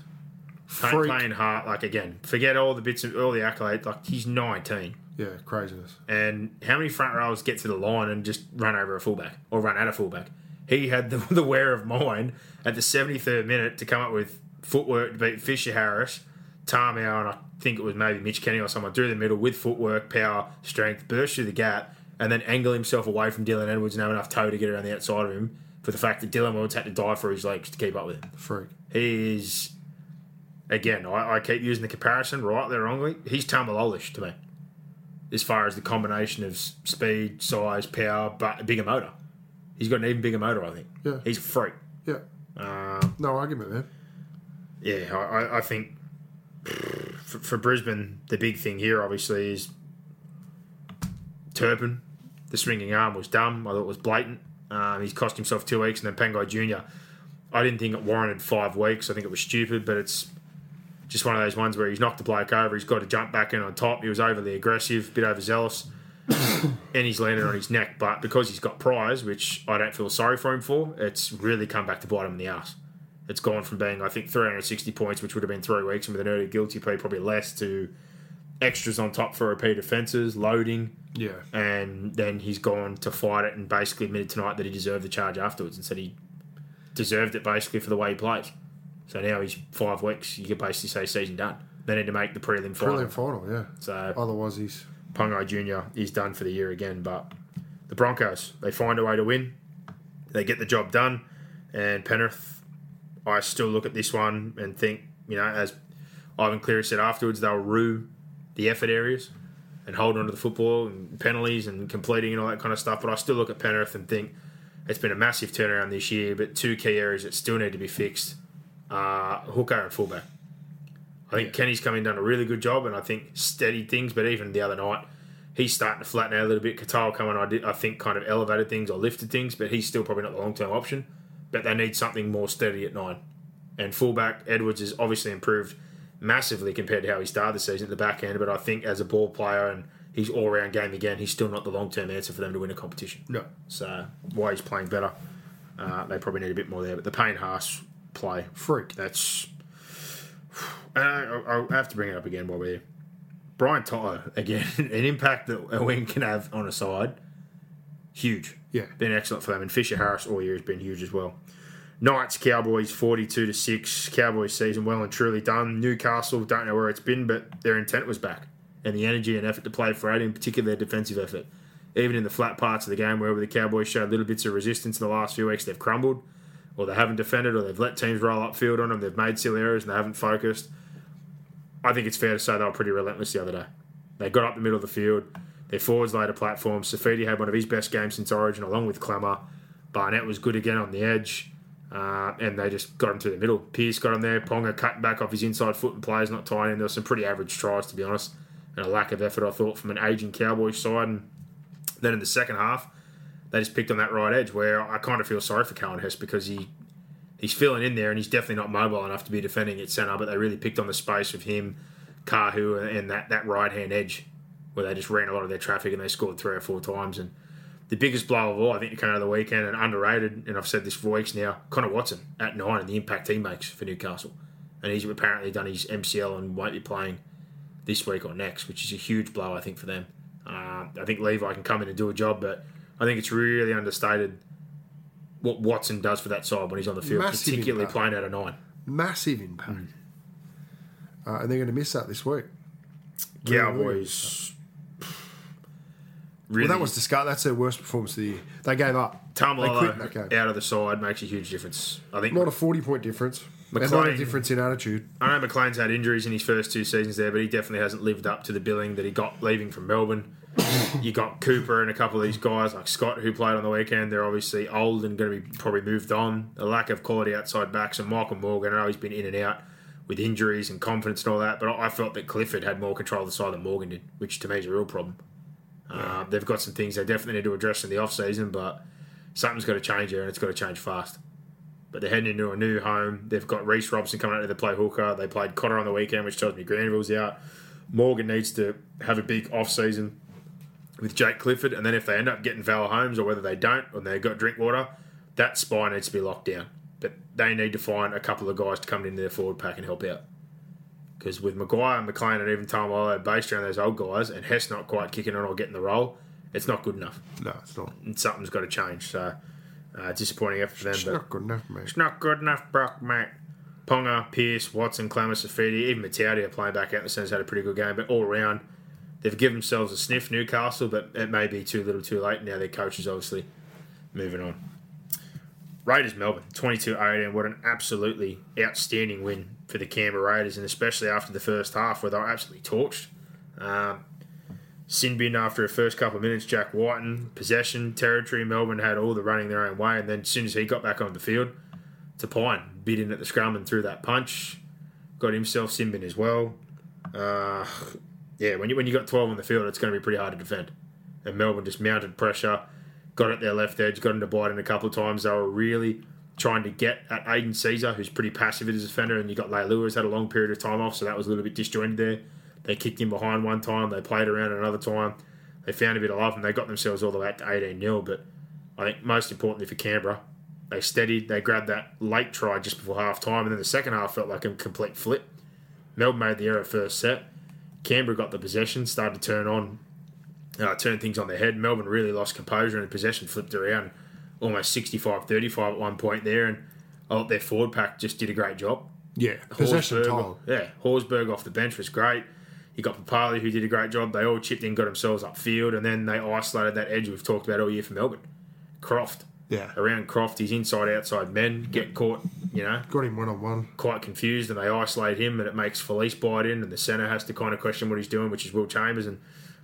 Freak. Payne Haas, like, again, forget all the bits of all the accolades, like, he's nineteen. Yeah, craziness. And how many front rows get to the line and just run over a fullback, or run at a fullback? He had the, the wear of mind at the seventy-third minute to come up with footwork to beat Fisher Harris, Tarmow, and I think it was maybe Mitch Kenny or someone, through the middle with footwork, power, strength, burst through the gap, and then angle himself away from Dylan Edwards and have enough toe to get around the outside of him for the fact that Dylan Edwards had to dive for his legs to keep up with him. Freak. He is, again, I, I keep using the comparison, rightly or wrongly, he's Tamalolish to me, as far as the combination of speed, size, power, but a bigger motor. He's got an even bigger motor, I think. Yeah. He's a freak. Yeah. Uh, no argument, man. Yeah, I, I think for, for Brisbane, the big thing here, obviously, is Turpin. The swinging arm was dumb. I thought it was blatant. Um, he's cost himself two weeks, and then Pangai Junior I didn't think it warranted five weeks. I think it was stupid, but it's just one of those ones where he's knocked the bloke over. He's got to jump back in on top. He was overly aggressive, a bit overzealous, and he's landed on his neck. But because he's got prize, which I don't feel sorry for him for, it's really come back to bite him in the arse. It's gone from being, I think, three hundred sixty points, which would have been three weeks, and with an early guilty plea, probably less, to extras on top for repeat offences, loading. Yeah. And then he's gone to fight it and basically admitted tonight that he deserved the charge afterwards and said he deserved it basically for the way he played. So now he's five weeks. You could basically say season done. They need to make the prelim final. Prelim final, yeah. So otherwise he's... Pangai Junior is done for the year again, but the Broncos, they find a way to win. They get the job done. And Penrith, I still look at this one and think, you know, as Ivan Cleary said afterwards, they'll rue the effort areas and hold on to the football and penalties and completing and all that kind of stuff. But I still look at Penrith and think it's been a massive turnaround this year, but two key areas that still need to be fixed are hooker and fullback. I think yeah. Kenny's come in and done a really good job, and I think steadied things, but even the other night, he's starting to flatten out a little bit. Katoa coming, I, did, I think, kind of elevated things or lifted things, but he's still probably not the long-term option. But they need something more steady at nine. And fullback, Edwards has obviously improved massively compared to how he started the season at the back end, but I think as a ball player and his all-round game again, he's still not the long-term answer for them to win a competition. No. So why he's playing better, uh, they probably need a bit more there. But the Payne-Haas play, freak, that's... And I, I have to bring it up again while we're here. Brian Tyler, again, an impact that a wing can have on a side, huge. Yeah. Been excellent for them. And Fisher-Harris all year has been huge as well. Knights, Cowboys, forty-two to six. Cowboys season well and truly done. Newcastle, don't know where it's been, but their intent was back. And the energy and effort to play for it, in particular their defensive effort. Even in the flat parts of the game, wherever the Cowboys showed little bits of resistance in the last few weeks, they've crumbled, or they haven't defended, or they've let teams roll upfield on them, they've made silly errors and they haven't focused. I think it's fair to say they were pretty relentless the other day. They got up the middle of the field. Their forwards laid a platform. Safidi had one of his best games since Origin, along with Clemmer. Barnett was good again on the edge, uh, and they just got him through the middle. Pearce got him there. Ponga cut back off his inside foot and players not tying in. There were some pretty average tries, to be honest, and a lack of effort, I thought, from an aging Cowboys side. And then in the second half, they just picked on that right edge, where I kind of feel sorry for Cohen Hess because he he's filling in there and he's definitely not mobile enough to be defending at centre, but they really picked on the space of him, Kahu, and that, that right-hand edge where they just ran a lot of their traffic and they scored three or four times. And the biggest blow of all, I think, to come out of the weekend and underrated, and I've said this for weeks now, Connor Watson at nine and the impact he makes for Newcastle. And he's apparently done his M C L and won't be playing this week or next, which is a huge blow, I think, for them. Uh, I think Levi can come in and do a job, but I think it's really understated what Watson does for that side when he's on the field, massive particularly impact. Playing out of nine. Massive impact. Mm. Uh, and they're going to miss that this week. Cowboys. Really, really. Well, that was disgusting. That's their worst performance of the year. They gave up. Tamalolo out of the side makes a huge difference. I think not a forty-point difference. McLean, and not a difference in attitude. I know McLean's had injuries in his first two seasons there, but he definitely hasn't lived up to the billing that he got leaving from Melbourne. You got Cooper and a couple of these guys like Scott who played on the weekend. They're obviously old and going to be probably moved on. A lack of quality outside backs, and Michael Morgan, I know he's been in and out with injuries and confidence and all that, but I felt that Clifford had more control of the side than Morgan did, which to me is a real problem. Yeah. Uh, they've got some things they definitely need to address in the off-season, but something's got to change here and it's got to change fast. But they're heading into a new home. They've got Reece Robson coming out there to play hooker. They played Cotter on the weekend, which tells me Granville's out. Morgan needs to have a big off-season with Jake Clifford, and then if they end up getting Val Holmes or whether they don't and they've got Drinkwater, that spine needs to be locked down. But they need to find a couple of guys to come into their forward pack and help out. Because with Maguire and McLean and even Tamalolo based around those old guys and Hess not quite kicking on or getting the role, it's not good enough. No, it's not. And something's got to change. So uh, disappointing effort for them. It's but not good enough, mate. It's not good enough, Brock, mate. Ponga, Pearce, Watson, Clammer, Safidi, even Mataudi are playing back out. The Suns had a pretty good game, but all around, they've given themselves a sniff, Newcastle, but it may be too little too late. Now their coach is obviously moving on. Raiders Melbourne, twenty-two eighteen. What an absolutely outstanding win for the Canberra Raiders, and especially after the first half where they were absolutely torched. Um, sin bin after a first couple of minutes, Jack Whiten, possession, territory. Melbourne had all the running their own way, and then as soon as he got back on the field, Tapine bit in at the scrum and threw that punch. Got himself sin bin as well. Uh... Yeah, when you when you got twelve on the field, it's going to be pretty hard to defend. And Melbourne just mounted pressure, got at their left edge, got him to bite in a couple of times. They were really trying to get at Aiden Caesar, who's pretty passive as a defender, and you got Leilua, who's had a long period of time off, so that was a little bit disjointed there. They kicked him behind one time, they played around another time, they found a bit of love, and they got themselves all the way up to eighteen nil. But I think most importantly for Canberra, They steadied, they grabbed that late try just before half time, and then the second half felt like a complete flip. Melbourne made the error first set. Canberra got the possession, started to turn on, uh, turn things on their head. Melbourne really lost composure, and the possession flipped around almost sixty-five thirty-five at one point there, and I thought their forward pack just did a great job. Yeah, possession time. Yeah, Horsburgh off the bench was great. You got Papali, who did a great job. They all chipped in, got themselves upfield, and then they isolated that edge we've talked about all year for Melbourne. Croft. Yeah. Around Croft, he's inside-outside men, get caught, you know. Got him one-on-one. Quite confused, and they isolate him, and it makes Felice bite in, and the centre has to kind of question what he's doing, which is Will Chambers, and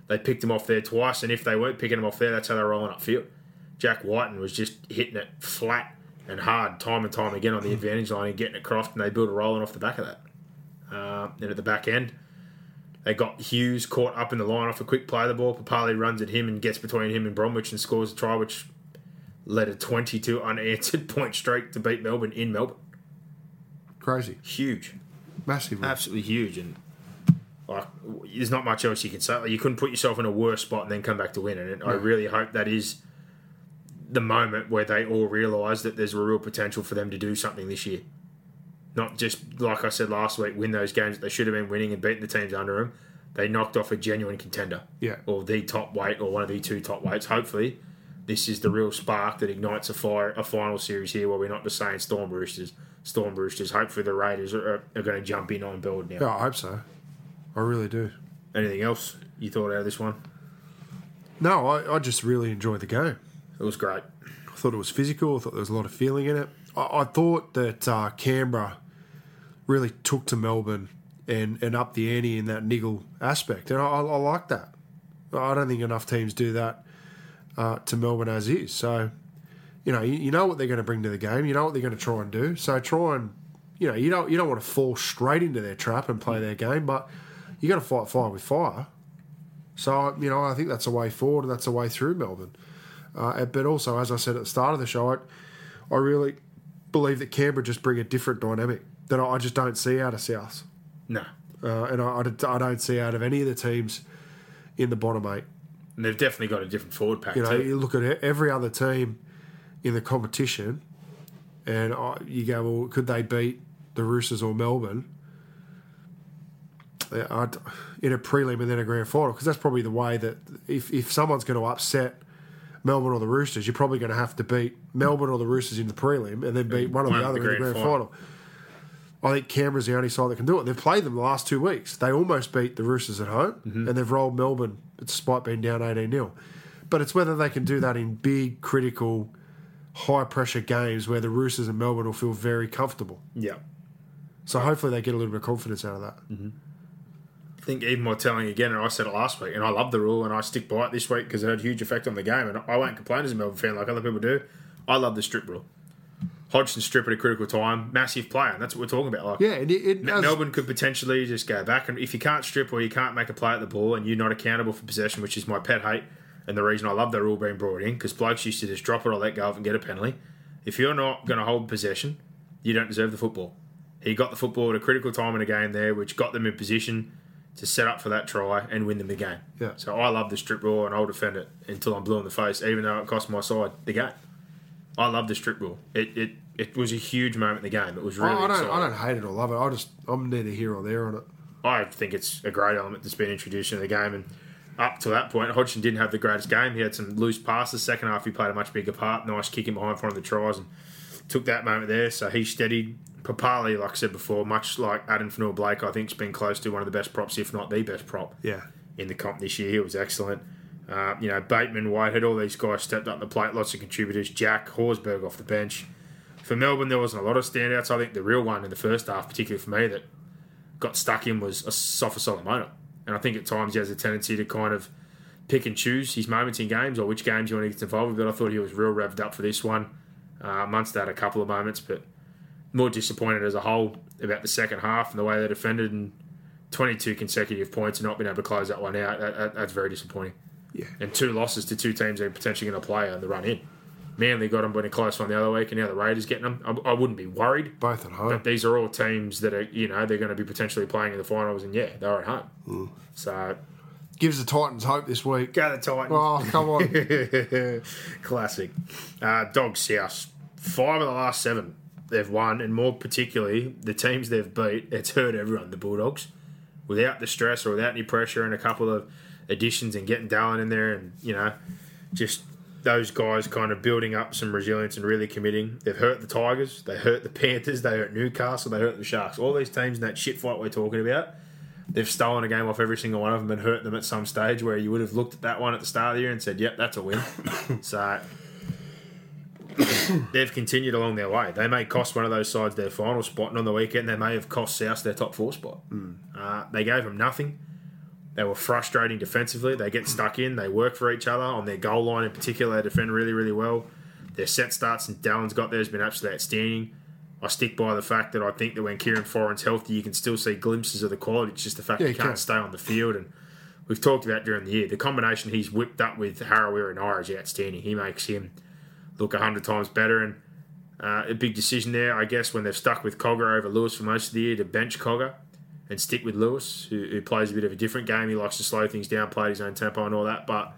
they picked him off there twice, and if they weren't picking him off there, that's how they're rolling upfield. Jack Whiten was just hitting it flat and hard time and time again on the advantage line and getting at Croft, and they built a rolling off the back of that. Uh, and at the back end, they got Hughes caught up in the line off a quick play of the ball. Papali runs at him and gets between him and Bromwich and scores a try, which led a twenty-two unanswered point streak to beat Melbourne in Melbourne. Crazy. Huge. Massive. Absolutely huge. And like, there's not much else you can say. Like, you couldn't put yourself in a worse spot and then come back to win. And yeah. I really hope that is the moment where they all realise that there's a real potential for them to do something this year. Not just, like I said last week, win those games that they should have been winning and beating the teams under them. They knocked off a genuine contender. Yeah. Or the top weight, or one of the two top weights. Hopefully, this is the real spark that ignites a fire, a final series here where we're not just saying Storm Roosters. Storm Roosters. Hopefully the Raiders are, are, are going to jump in on build now. Yeah, I hope so. I really do. Anything else you thought out of this one? No, I, I just really enjoyed the game. It was great. I thought it was physical. I thought there was a lot of feeling in it. I, I thought that uh, Canberra really took to Melbourne and, and up the ante in that niggle aspect. And I, I, I like that. I don't think enough teams do that uh, to Melbourne as is. So, you know, you, you know what they're going to bring to the game. You know what they're going to try and do. So try and, you know, you don't, you don't want to fall straight into their trap and play their game, but you got to fight fire with fire. So, you know, I think that's a way forward and that's a way through Melbourne. Uh, but also, as I said at the start of the show, I, I really believe that Canberra just bring a different dynamic that I just don't see out of South. No. Uh, and I, I don't see out of any of the teams in the bottom eight. And they've definitely got a different forward pack. You know, too. You look at every other team in the competition and I, you go, well, could they beat the Roosters or Melbourne in a prelim and then a grand final? Because that's probably the way that if, if someone's going to upset Melbourne or the Roosters, you're probably going to have to beat Melbourne or the Roosters in the prelim and then beat one or the other in the grand final. I think Canberra's the only side that can do it. They've played them the last two weeks. They almost beat the Roosters at home, mm-hmm. and they've rolled Melbourne despite being down eighteen nil. But it's whether they can do that in big, critical, high-pressure games where the Roosters and Melbourne will feel very comfortable. Yeah. So hopefully they get a little bit of confidence out of that. Mm-hmm. I think even more telling again, and I said it last week, and I love the rule, and I stick by it this week because it had a huge effect on the game, and I won't complain as a Melbourne fan like other people do. I love the strip rule. Hodgson strip at a critical time, massive player, and that's what we're talking about. Like, yeah, it, it Melbourne could potentially just go back, and if you can't strip or you can't make a play at the ball and you're not accountable for possession, which is my pet hate, and the reason I love that rule being brought in, because blokes used to just drop it or let go of it and get a penalty. If you're not going to hold possession, you don't deserve the football. He got the football at a critical time in a game there, which got them in position to set up for that try and win them the game. Yeah. So I love the strip rule, and I'll defend it until I'm blue in the face, even though it cost my side the game. I love the strip rule. It it it was a huge moment in the game. It was really. I don't exciting. I don't hate it or love it. I just I'm neither here or there on it. I think it's a great element that's been introduced into the game, and up to that point, Hodgson didn't have the greatest game. He had some loose passes. Second half, he played a much bigger part. Nice kick in behind for one of the tries, and took that moment there. So he steadied. Papali, like I said before, much like Adam Fanua-Blake, I think has been close to one of the best props, if not the best prop, yeah. in the comp this year. He was excellent. Uh, you know, Bateman, Whitehead, all these guys stepped up the plate, lots of contributors. Jack, Horsburgh off the bench. For Melbourne, there wasn't a lot of standouts. I think the real one in the first half, particularly for me, that got stuck in was Sofa Solomona. And I think at times he has a tendency to kind of pick and choose his moments in games or which games you want to get involved with. But I thought he was real revved up for this one. Uh, Munster had a couple of moments, but more disappointed as a whole about the second half and the way they defended, and twenty-two consecutive points and not being able to close that one out. That, that, that's very disappointing. Yeah. And two losses to two teams they're potentially going to play on the run in. Manly got them when a close one the other week, and now the Raiders getting them. I, I wouldn't be worried. Both at home. But these are all teams that are, you know, they're going to be potentially playing in the finals, and yeah, they're at home. Mm. So gives the Titans hope this week. Go the Titans. Oh, come on. Classic. Uh, Dogs South. five of the last seven they've won, and more particularly the teams they've beat, it's hurt everyone, the Bulldogs, without the stress or without any pressure and a couple of additions and getting Dallin in there and, you know, just those guys kind of building up some resilience and really committing. They've hurt the Tigers, they hurt the Panthers, they hurt Newcastle, they hurt the Sharks. All these teams in that shit fight we're talking about, they've stolen a game off every single one of them and hurt them at some stage where you would have looked at that one at the start of the year and said, yep, that's a win. So they've continued along their way. They may cost one of those sides their final spot, and on the weekend they may have cost South their top four spot. Mm. Uh, they gave them nothing. They were frustrating defensively. They get stuck in. They work for each other. On their goal line in particular, they defend really, really well. Their set starts, and Dallin's got there, has been absolutely outstanding. I stick by the fact that I think that when Kieran Foran's healthy, you can still see glimpses of the quality. It's just the fact yeah, he can't can. stay on the field. And we've talked about during the year, the combination he's whipped up with Harawira and Ira is outstanding. He makes him look a hundred times better. And uh, a big decision there, I guess, when they've stuck with Cogger over Lewis for most of the year, to bench Cogger and stick with Lewis, who, who plays a bit of a different game. He likes to slow things down, play his own tempo and all that. But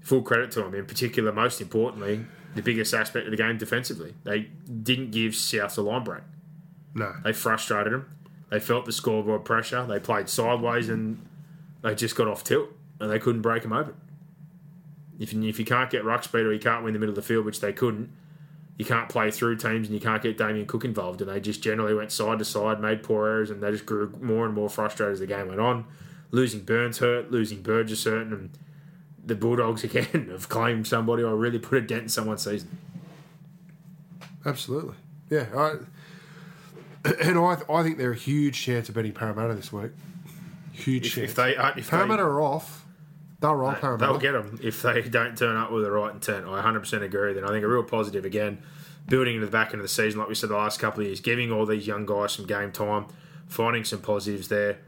full credit to him. In particular, most importantly, the biggest aspect of the game defensively. They didn't give South a line break. No. They frustrated them. They felt the scoreboard pressure. They played sideways and they just got off tilt and they couldn't break them open. If you, if you can't get ruck speed or you can't win the middle of the field, which they couldn't, you can't play through teams and you can't get Damian Cook involved. And they just generally went side to side, made poor errors, and they just grew more and more frustrated as the game went on. Losing Burns hurt, losing Burgess hurt, and the Bulldogs again have claimed somebody or really put a dent in someone's season. Absolutely. Yeah. I, and I I think they're a huge chance of beating Parramatta this week. Huge if, chance. If they, uh, if Parramatta they, are off... They'll roll Parramatta. They'll get them if they don't turn up with the right intent. I one hundred percent agree. Then I think a real positive, again, building into the back end of the season, like we said the last couple of years, giving all these young guys some game time, finding some positives there.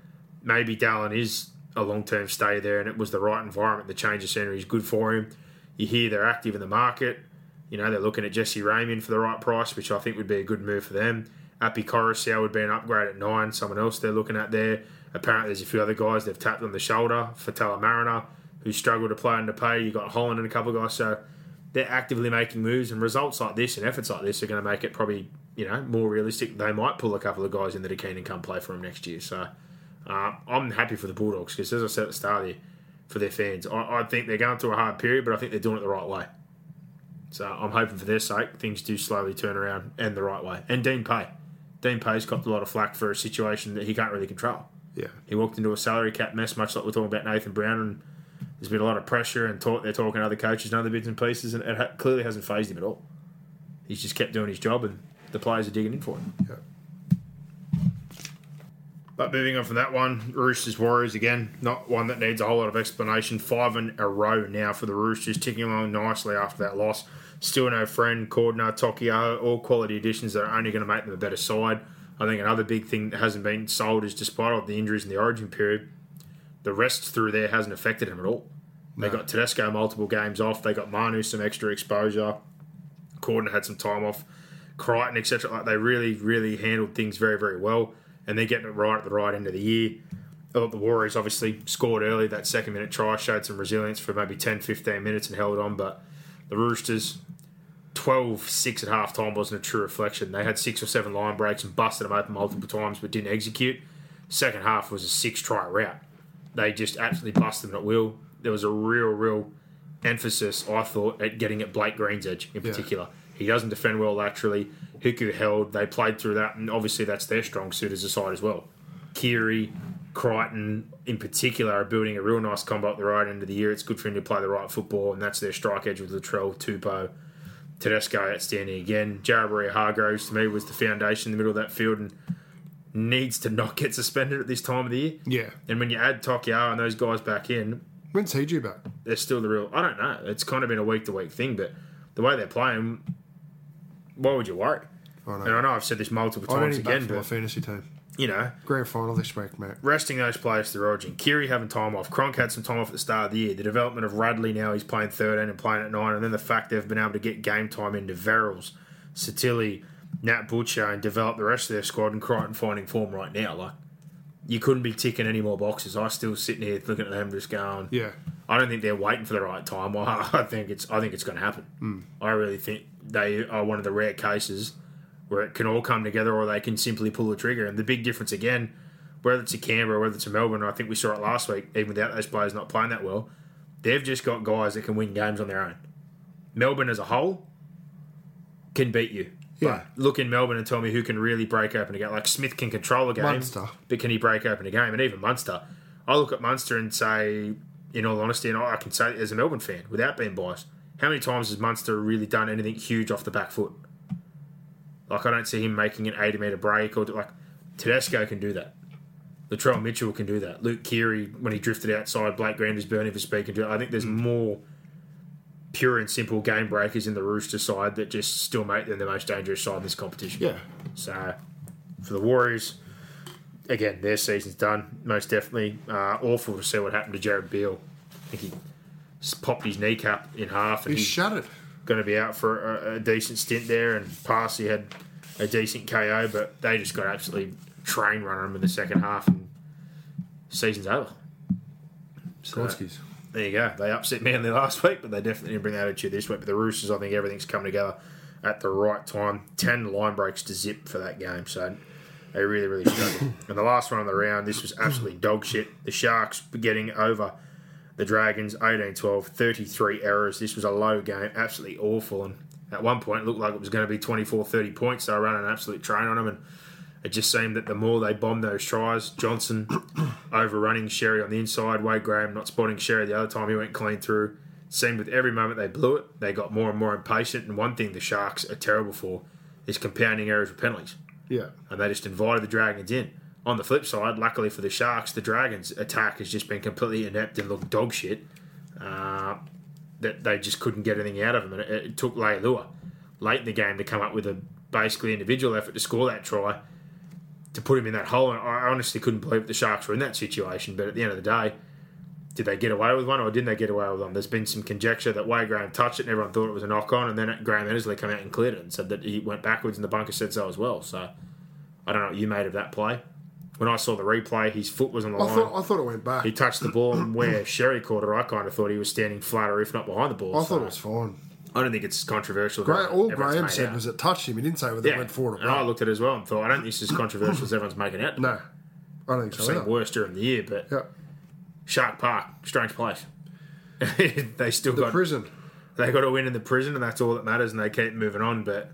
Maybe Dallin is a long-term stay there, and it was the right environment. The change of scenery is good for him. You hear they're active in the market. You know, they're looking at Jesse Raymond for the right price, which I think would be a good move for them. Api Coruscant would be an upgrade at nine, someone else they're looking at there. Apparently there's a few other guys they've tapped on the shoulder. Fatala Mariner, who struggle to play under pay. You've got Holland and a couple of guys. So they're actively making moves, and results like this and efforts like this are going to make it probably, you know, more realistic. They might pull a couple of guys in that are keen and come play for them next year. So uh, I'm happy for the Bulldogs because, as I said at the start here, for their fans, I, I think they're going through a hard period, but I think they're doing it the right way. So I'm hoping for their sake things do slowly turn around and the right way. And Dean Pay. Dean Pay's got a lot of flack for a situation that he can't really control. Yeah, he walked into a salary cap mess, much like we're talking about Nathan Brown, and there's been a lot of pressure and talk. They're talking to other coaches and other bits and pieces, and it ha- clearly hasn't fazed him at all. He's just kept doing his job, and the players are digging in for him. Yeah. But moving on from that one, Roosters Warriors again, not one that needs a whole lot of explanation. Five in a row now for the Roosters, ticking along nicely after that loss. Still no friend, Cordner, Tokyo, all quality additions that are only going to make them a better side. I think another big thing that hasn't been sold is, despite all the injuries in the origin period, the rest through there hasn't affected him at all. No. They got Tedesco multiple games off. They got Manu some extra exposure. Corden had some time off. Crichton, et cetera. Like, they really, really handled things very, very well, and they're getting it right at the right end of the year. The Warriors obviously scored early. That second-minute try showed some resilience for maybe ten, fifteen minutes and held on, but the Roosters... twelve six at half-time wasn't a true reflection. They had six or seven line breaks and busted them open multiple times but didn't execute. Second half was a six-try rout. They just absolutely busted them at will. There was a real, real emphasis, I thought, at getting at Blake Green's edge in particular. Yeah. He doesn't defend well laterally. Huku held. They played through that, and obviously that's their strong suit as a side as well. Keary, Crichton in particular are building a real nice combo at the right end of the year. It's good for him to play the right football, and that's their strike edge with Latrell, Tupou, Tedesco outstanding again. Jarabari Hargroves, to me, was the foundation in the middle of that field and needs to not get suspended at this time of the year. Yeah. And when you add Tokyo and those guys back in... When's he due back? They're still the real... I don't know. It's kind of been a week-to-week thing, but the way they're playing, why would you worry? I know. And I know I've said this multiple times I need again, back for but... my fantasy team. You know... Grand final this week, mate. Resting those players to their origin. Kiri having time off. Cronk had some time off at the start of the year. The development of Radley now, he's playing thirteen and playing at nine, and then the fact they've been able to get game time into Verrills, Satili, Nat Butcher, and develop the rest of their squad, and Crichton finding form right now. Like, you couldn't be ticking any more boxes. I'm still sitting here looking at them just going, yeah. I don't think they're waiting for the right time. I think it's I think it's going to happen. Mm. I really think they are one of the rare cases where it can all come together or they can simply pull the trigger. And the big difference, again, whether it's a Canberra, whether it's a Melbourne, I think we saw it last week, even without those players not playing that well, they've just got guys that can win games on their own. Melbourne as a whole can beat you. Yeah. But look in Melbourne and tell me who can really break open a game. Like, Smith can control a game. Munster. But can he break open a game? And even Munster. I look at Munster and say, in all honesty, and I can say as a Melbourne fan, without being biased, how many times has Munster really done anything huge off the back foot? Like, I don't see him making an eighty-metre break. Or like, Tedesco can do that. Latrell Mitchell can do that. Luke Keary, when he drifted outside, Blake Granders burning for speed, can do it. I think there's mm. more pure and simple game breakers in the Rooster side that just still make them the most dangerous side in this competition. Yeah. So, for the Warriors, again, their season's done, most definitely. Uh, awful to see what happened to Jared Beale. I think he popped his kneecap in half. And he shut it. Going to be out for a, a decent stint there, and Parsi had a decent K O, but they just got absolutely train runner him in the second half, and season's over. So Korskis. There you go. They upset Manly last week, but they definitely didn't bring that attitude this week. But the Roosters, I think everything's come together at the right time. Ten line breaks to zip for that game, so they really, really struggled. And the last one on the round, this was absolutely dog shit. The Sharks getting over the Dragons, eighteen twelve, thirty-three errors. This was a low game, absolutely awful. And at one point, it looked like it was going to be twenty-four thirty points. They were running an absolute train on them, and it just seemed that the more they bombed those tries, Johnson overrunning Sherry on the inside, Wade Graham not spotting Sherry the other time, he went clean through. It seemed with every moment they blew it, they got more and more impatient. And one thing the Sharks are terrible for is compounding errors with penalties. Yeah. And they just invited the Dragons in. On the flip side, luckily for the Sharks, the Dragons' attack has just been completely inept and looked dog shit. Uh, that they just couldn't get anything out of them. And it, it took Leilua late in the game to come up with a basically individual effort to score that try, to put him in that hole. And I honestly couldn't believe the Sharks were in that situation. But at the end of the day, did they get away with one or didn't they get away with one? There's been some conjecture that Wade Graham touched it and everyone thought it was a knock-on. And then Graham Ennersley came out and cleared it and said that he went backwards and the bunker said so as well. So I don't know what you made of that play. When I saw the replay, his foot was on the I line. Thought, I thought it went back. He touched the ball, and where Sherry caught it, I kind of thought he was standing flatter, if not behind the ball. I so thought it was fine. I don't think it's controversial. Gra- all Graham said out. was it touched him. He didn't say whether yeah. it went forward or back. And I looked at it as well and thought, I don't think this is controversial as everyone's making out. No, I don't think so. I've seen either. worse during the year, but yep. Shark Park, strange place. they still the got... The prison. They got to win in the prison, and that's all that matters, and they keep moving on. But,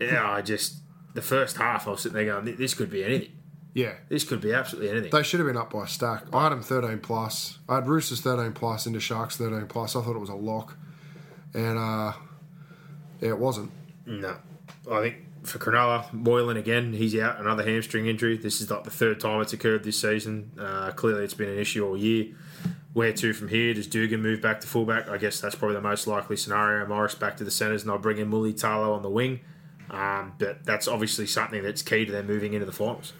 yeah, I just... The first half, I was sitting there going, this could be anything. Yeah. This could be absolutely anything. They should have been up by a stack. I had them thirteen plus. I had Roosters thirteen plus into Sharks thirteen plus. I thought it was a lock. And, uh, yeah, it wasn't. No. I think for Cronulla, Moylan again, he's out, another hamstring injury. This is like the third time it's occurred this season. Uh, clearly it's been an issue all year. Where to from here? Does Dugan move back to fullback? I guess that's probably the most likely scenario. Morris back to the centres, and I'll bring in Muli Talo on the wing. Um, but that's obviously something that's key to them moving into the finals,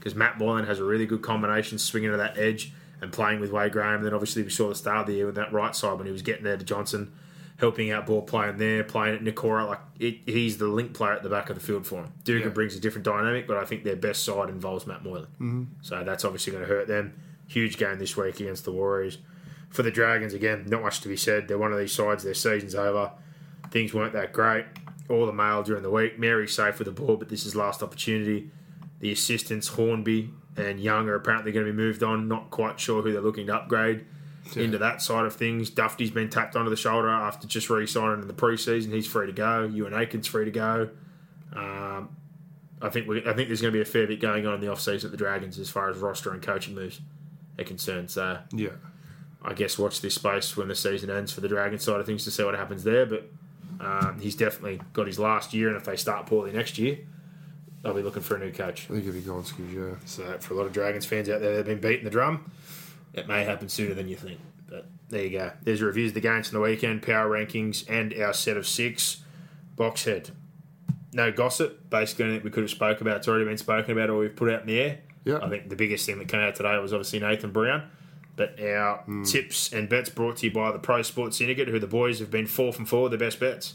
because Matt Moylan has a really good combination, swinging to that edge and playing with Wade Graham. Then obviously we saw the start of the year with that right side when he was getting there to Johnson, helping out ball playing there, playing at Nikora. Like it, he's the link player at the back of the field for him. Dugan yeah. brings a different dynamic, but I think their best side involves Matt Moylan. Mm-hmm. So that's obviously going to hurt them. Huge game this week against the Warriors. For the Dragons, again, not much to be said. They're one of these sides, their season's over. Things weren't that great. All the mail during the week. Mary's safe with the ball, but this is last opportunity. The assistants, Hornby and Young, are apparently going to be moved on. Not quite sure who they're looking to upgrade yeah. into that side of things. Duffy's been tapped onto the shoulder after just re-signing in the preseason. He's free to go. Ewan Aiken's free to go. Um, I think we, I think there's going to be a fair bit going on in the off-season at the Dragons as far as roster and coaching moves are concerned. So yeah, I guess watch this space when the season ends for the Dragons side of things to see what happens there. But um, he's definitely got his last year, and if they start poorly next year, I'll be looking for a new coach. I think it'll be Gonskis, yeah. So for a lot of Dragons fans out there that have been beating the drum, it may happen sooner than you think. But there you go. There's reviews of the games from the weekend, power rankings, and our set of six. Boxhead. No gossip. Basically anything we could have spoke about. It's already been spoken about or we've put out in the air. Yeah. I think the biggest thing that came out today was obviously Nathan Brown. But our mm. tips and bets brought to you by the Pro Sports Syndicate, who the boys have been four from four, the best bets.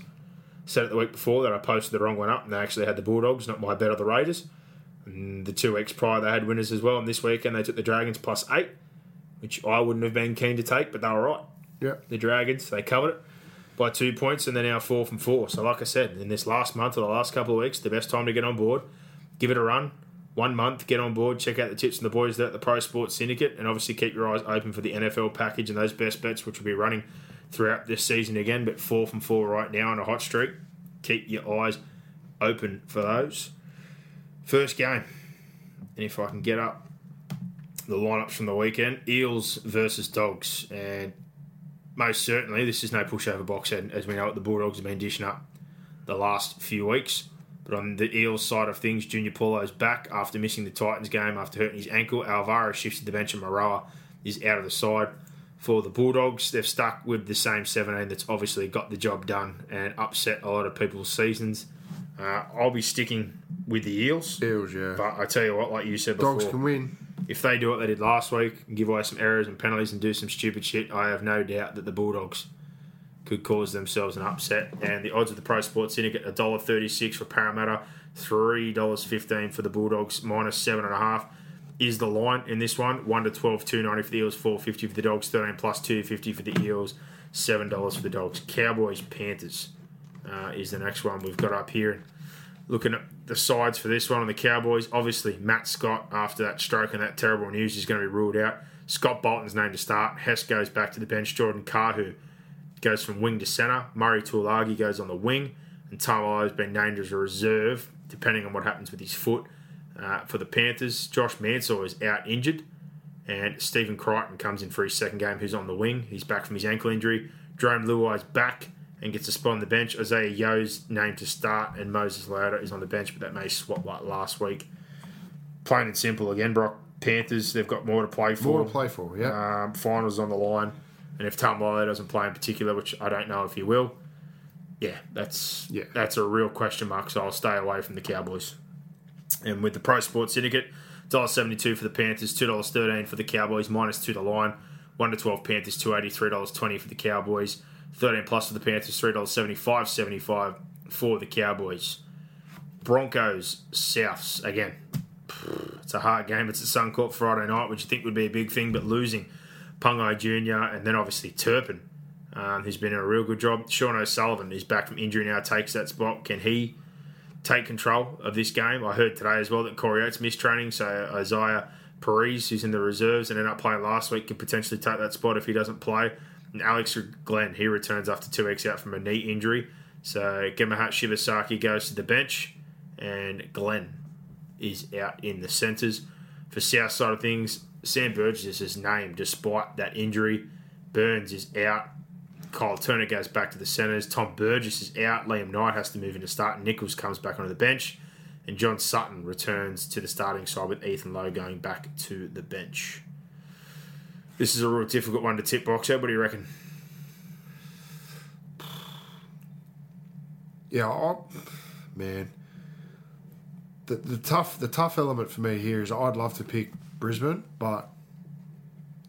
Said it the week before that I posted the wrong one up, and they actually had the Bulldogs, not my bet, of the Raiders. And the two weeks prior, they had winners as well, and this weekend they took the Dragons plus eight, which I wouldn't have been keen to take, but they were right. Yeah. The Dragons, they covered it. by two points, and they're now four from four. So like I said, in this last month or the last couple of weeks, the best time to get on board, give it a run. One month, get on board, check out the tips from the boys there at the Pro Sports Syndicate, and obviously keep your eyes open for the N F L package and those best bets, which will be running throughout this season again, but four from four right now on a hot streak. Keep your eyes open for those. First game, and if I can get up the lineups from the weekend, Eels versus Dogs, and most certainly this is no pushover box, and as we know, the Bulldogs have been dishing up the last few weeks. But on the Eels side of things, Junior Paulo's back after missing the Titans game after hurting his ankle. Alvaro shifts to the bench and Moroa is out of the side. For the Bulldogs, they've stuck with the same seventeen that's obviously got the job done and upset a lot of people's seasons. Uh, I'll be sticking with the Eels. Eels, yeah. But I tell you what, like you said before, Dogs can win. If they do what they did last week and give away some errors and penalties and do some stupid shit, I have no doubt that the Bulldogs could cause themselves an upset. And the odds of the Pro Sports Syndicate, one dollar thirty-six for Parramatta, three dollars fifteen for the Bulldogs, minus seven point five is the line in this one. one to twelve, two dollars ninety for the Eels, four dollars fifty for the Dogs, thirteen plus two dollars fifty for the Eels, seven dollars for the Dogs. Cowboys, Panthers uh, is the next one we've got up here. Looking at the sides for this one on the Cowboys, obviously Matt Scott, after that stroke and that terrible news, is going to be ruled out. Scott Bolton's named to start. Hess goes back to the bench. Jordan Kahu goes from wing to centre. Murray Tuilagi goes on the wing. And Tamalo has been named as a reserve, depending on what happens with his foot. Uh, for the Panthers, Josh Mansell is out injured. And Stephen Crichton comes in for his second game, who's on the wing. He's back from his ankle injury. Jerome Luai is back and gets a spot on the bench. Isaiah Yeo's named to start. And Moses Lauda is on the bench, but that may swap like last week. Plain and simple again, Brock. Panthers, they've got more to play for. More to play for, yeah. Um, finals on the line. And if Tom Lyle doesn't play in particular, which I don't know if he will, yeah, that's yeah. that's a real question mark, so I'll stay away from the Cowboys. And with the Pro Sports Syndicate, one dollar seventy-two for the Panthers, two dollars thirteen for the Cowboys, minus two the line, one to twelve Panthers, two dollars eighty, three dollars twenty for the Cowboys, thirteen plus for the Panthers, three dollars seventy-five seventy-five for the Cowboys. Broncos, Souths, again, it's a hard game. It's a Suncorp Friday night, which you think would be a big thing, but losing Pangai Junior, and then obviously Turpin, um, who's been in a real good job. Sean O'Sullivan is back from injury now, takes that spot. Can he take control of this game? I heard today as well that Corey Oates missed training, so Isaiah Parise, who's in the reserves and ended up playing last week, could potentially take that spot if he doesn't play. And Alex Glenn, he returns after two weeks out from a knee injury. So Gemahat Shivasaki goes to the bench, and Glenn is out in the centres. For South side of things, Sam Burgess is named despite that injury. Burns is out. Kyle Turner goes back to the centres. Tom Burgess is out. Liam Knight has to move into start. Nichols comes back onto the bench. And John Sutton returns to the starting side with Ethan Lowe going back to the bench. This is a real difficult one to tip, Boxer. What do you reckon? Yeah, oh, man. The, the tough the tough element for me here is I'd love to pick Brisbane, but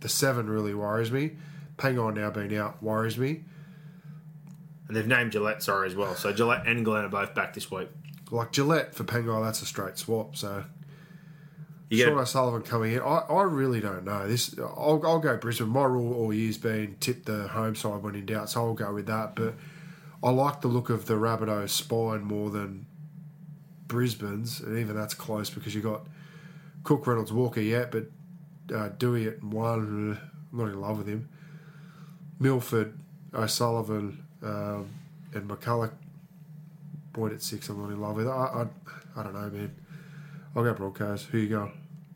the seven really worries me. Pangai now being out worries me. And they've named Gillette, sorry, as well. So Gillette and Glenn are both back this week. Like Gillette for Pangai, that's a straight swap. So Sean O'Sullivan coming in. I, I really don't know. This I'll, I'll go Brisbane. My rule all year's been tip the home side when in doubt, so I'll go with that. But I like the look of the Rabbitohs spine more than Brisbane's, and even that's close because you got Cook, Reynolds, Walker yet, but uh, Dewey at one. I'm not in love with him. Milford, O'Sullivan, um, and McCulloch. Boyd at six. I'm not in love with. I, I, I don't know, man. I'll go Broncos. Who you going?